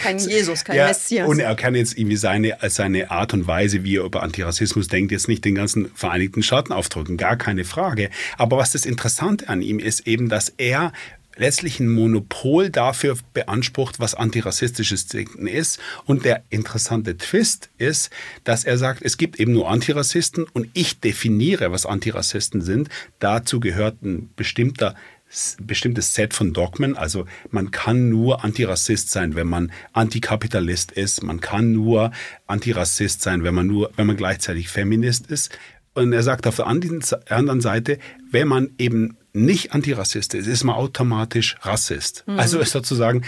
kein Jesus, kein Messias. Und er kann jetzt irgendwie seine Art und Weise, wie er über Antirassismus denkt, jetzt nicht den ganzen Vereinigten Staaten aufdrücken, gar keine Frage. Aber was das Interessante an ihm ist eben, dass er letztlich ein Monopol dafür beansprucht, was antirassistisches Denken ist. Und der interessante Twist ist, dass er sagt, es gibt eben nur Antirassisten und ich definiere, was Antirassisten sind. Dazu gehört ein bestimmtes Set von Dogmen. Also man kann nur Antirassist sein, wenn man Antikapitalist ist. Man kann nur Antirassist sein, wenn man gleichzeitig Feminist ist. Und er sagt auf der anderen Seite, wenn man eben nicht Antirassist ist, ist man automatisch Rassist. Mhm. Also ist sozusagen,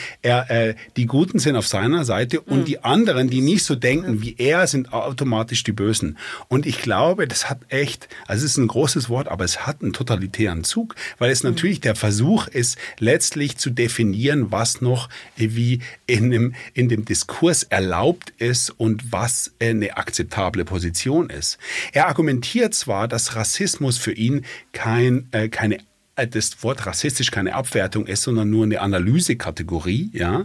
die Guten sind auf seiner Seite und die anderen, die nicht so denken wie er, sind automatisch die Bösen. Und ich glaube, das hat echt, also es ist ein großes Wort, aber es hat einen totalitären Zug, weil es natürlich der Versuch ist, letztlich zu definieren, was noch wie in dem Diskurs erlaubt ist und was eine akzeptable Position ist. Er argumentiert zwar, dass Rassismus für ihn das Wort rassistisch keine Abwertung ist, sondern nur eine Analysekategorie, ja.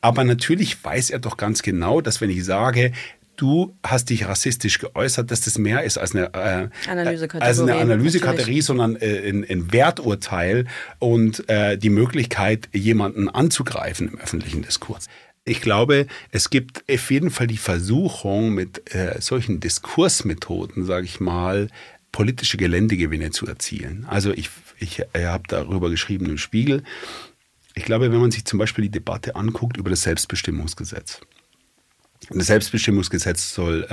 Aber natürlich weiß er doch ganz genau, dass wenn ich sage, du hast dich rassistisch geäußert, dass das mehr ist als eine Analysekategorie, sondern ein Werturteil und die Möglichkeit, jemanden anzugreifen im öffentlichen Diskurs. Ich glaube, es gibt auf jeden Fall die Versuchung, mit solchen Diskursmethoden, sage ich mal, politische Geländegewinne zu erzielen. Also ich habe darüber geschrieben im Spiegel. Ich glaube, wenn man sich zum Beispiel die Debatte anguckt über das Selbstbestimmungsgesetz. Und das Selbstbestimmungsgesetz soll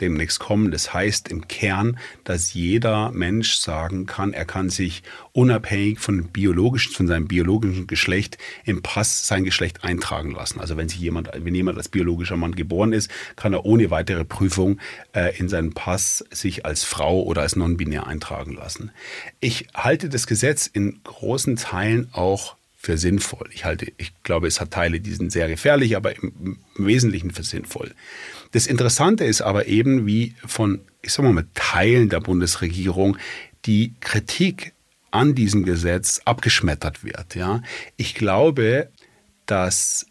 demnächst kommen. Das heißt im Kern, dass jeder Mensch sagen kann, er kann sich unabhängig von seinem biologischen Geschlecht im Pass sein Geschlecht eintragen lassen. Also wenn jemand als biologischer Mann geboren ist, kann er ohne weitere Prüfung in seinen Pass sich als Frau oder als non-binär eintragen lassen. Ich halte das Gesetz in großen Teilen auch für sinnvoll. Ich glaube, es hat Teile, die sind sehr gefährlich, aber im Wesentlichen für sinnvoll. Das Interessante ist aber eben, wie von, ich sag mal, Teilen der Bundesregierung die Kritik an diesem Gesetz abgeschmettert wird. Ja? Ich glaube, dass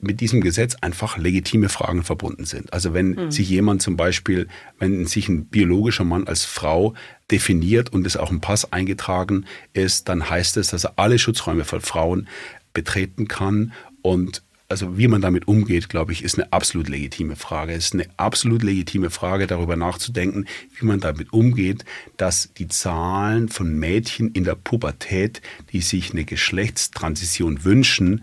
mit diesem Gesetz einfach legitime Fragen verbunden sind. Also wenn sich jemand zum Beispiel, wenn sich ein biologischer Mann als Frau definiert und es auch im Pass eingetragen ist, dann heißt es, dass er alle Schutzräume von Frauen betreten kann. Und also wie man damit umgeht, glaube ich, ist eine absolut legitime Frage. Es ist eine absolut legitime Frage, darüber nachzudenken, wie man damit umgeht, dass die Zahlen von Mädchen in der Pubertät, die sich eine Geschlechtstransition wünschen,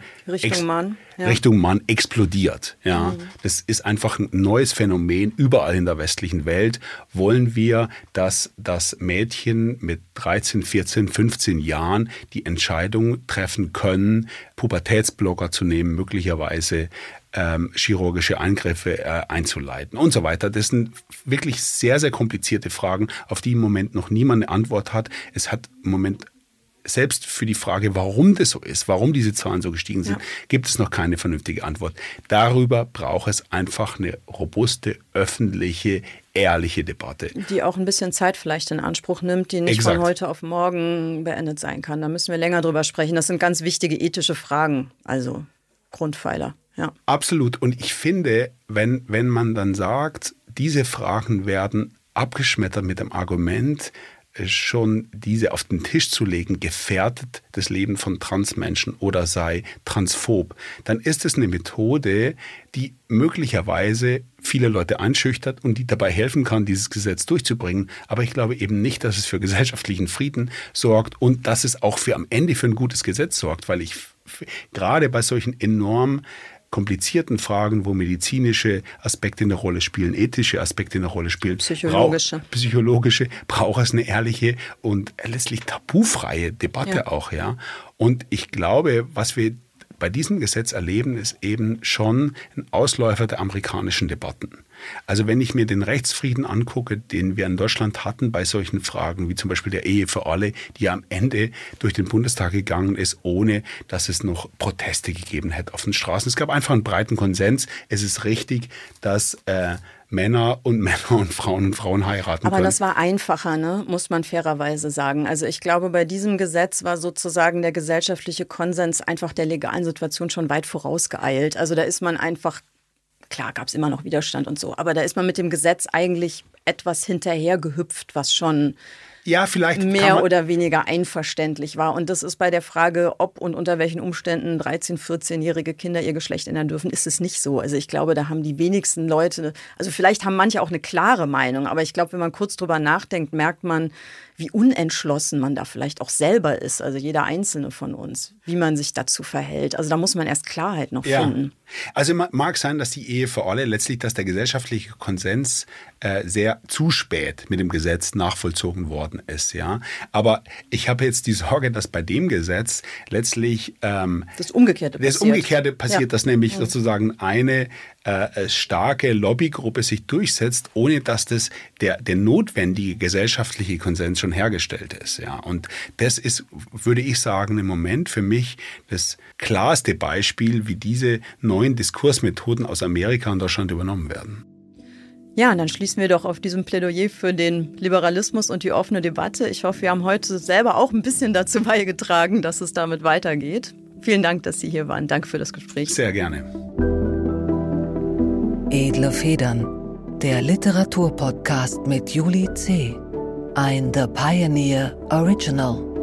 Richtung Mann explodiert. Ja. Das ist einfach ein neues Phänomen überall in der westlichen Welt. Wollen wir, dass das Mädchen mit 13, 14, 15 Jahren die Entscheidung treffen können, Pubertätsblocker zu nehmen, möglicherweise chirurgische Eingriffe einzuleiten und so weiter. Das sind wirklich sehr, sehr komplizierte Fragen, auf die im Moment noch niemand eine Antwort hat. Es hat im Moment selbst für die Frage, warum das so ist, warum diese Zahlen so gestiegen sind, gibt es noch keine vernünftige Antwort. Darüber braucht es einfach eine robuste, öffentliche, ehrliche Debatte. Die auch ein bisschen Zeit vielleicht in Anspruch nimmt, die nicht von heute auf morgen beendet sein kann. Da müssen wir länger drüber sprechen. Das sind ganz wichtige ethische Fragen, also Grundpfeiler. Ja. Absolut. Und ich finde, wenn man dann sagt, diese Fragen werden abgeschmettert mit dem Argument, schon diese auf den Tisch zu legen, gefährdet das Leben von Transmenschen oder sei transphob, dann ist es eine Methode, die möglicherweise viele Leute einschüchtert und die dabei helfen kann, dieses Gesetz durchzubringen. Aber ich glaube eben nicht, dass es für gesellschaftlichen Frieden sorgt und dass es auch für am Ende für ein gutes Gesetz sorgt, weil ich gerade bei solchen enorm komplizierten Fragen, wo medizinische Aspekte eine Rolle spielen, ethische Aspekte eine Rolle spielen, psychologische, braucht es eine ehrliche und letztlich tabufreie Debatte auch. Ja? Und ich glaube, was wir bei diesem Gesetz erleben, ist eben schon ein Ausläufer der amerikanischen Debatten. Also wenn ich mir den Rechtsfrieden angucke, den wir in Deutschland hatten bei solchen Fragen, wie zum Beispiel der Ehe für alle, die ja am Ende durch den Bundestag gegangen ist, ohne dass es noch Proteste gegeben hätte auf den Straßen. Es gab einfach einen breiten Konsens. Es ist richtig, dass Männer und Frauen heiraten können. Aber das war einfacher, ne? Muss man fairerweise sagen. Also ich glaube, bei diesem Gesetz war sozusagen der gesellschaftliche Konsens einfach der legalen Situation schon weit vorausgeeilt. Also da ist man einfach, klar gab es immer noch Widerstand und so, aber da ist man mit dem Gesetz eigentlich etwas hinterhergehüpft, was schon vielleicht mehr oder weniger einverständlich war. Und das ist bei der Frage, ob und unter welchen Umständen 13-, 14-jährige Kinder ihr Geschlecht ändern dürfen, ist es nicht so. Also ich glaube, da haben die wenigsten Leute, also vielleicht haben manche auch eine klare Meinung, aber ich glaube, wenn man kurz drüber nachdenkt, merkt man, wie unentschlossen man da vielleicht auch selber ist, also jeder Einzelne von uns, wie man sich dazu verhält. Also da muss man erst Klarheit noch finden. Also mag sein, dass die Ehe für alle letztlich, dass der gesellschaftliche Konsens sehr zu spät mit dem Gesetz nachvollzogen worden ist. Ja? Aber ich habe jetzt die Sorge, dass bei dem Gesetz letztlich das Umgekehrte passiert, dass nämlich sozusagen eine starke Lobbygruppe sich durchsetzt, ohne dass das der notwendige gesellschaftliche Konsens schon hergestellt ist. Ja? Und das ist, würde ich sagen, im Moment für mich das klarste Beispiel, wie diese neuen Diskursmethoden aus Amerika und Deutschland übernommen werden. Ja, und dann schließen wir doch auf diesem Plädoyer für den Liberalismus und die offene Debatte. Ich hoffe, wir haben heute selber auch ein bisschen dazu beigetragen, dass es damit weitergeht. Vielen Dank, dass Sie hier waren. Danke für das Gespräch. Sehr gerne. Edle Federn, der Literaturpodcast mit Juli Zeh. Ein The Pioneer Original.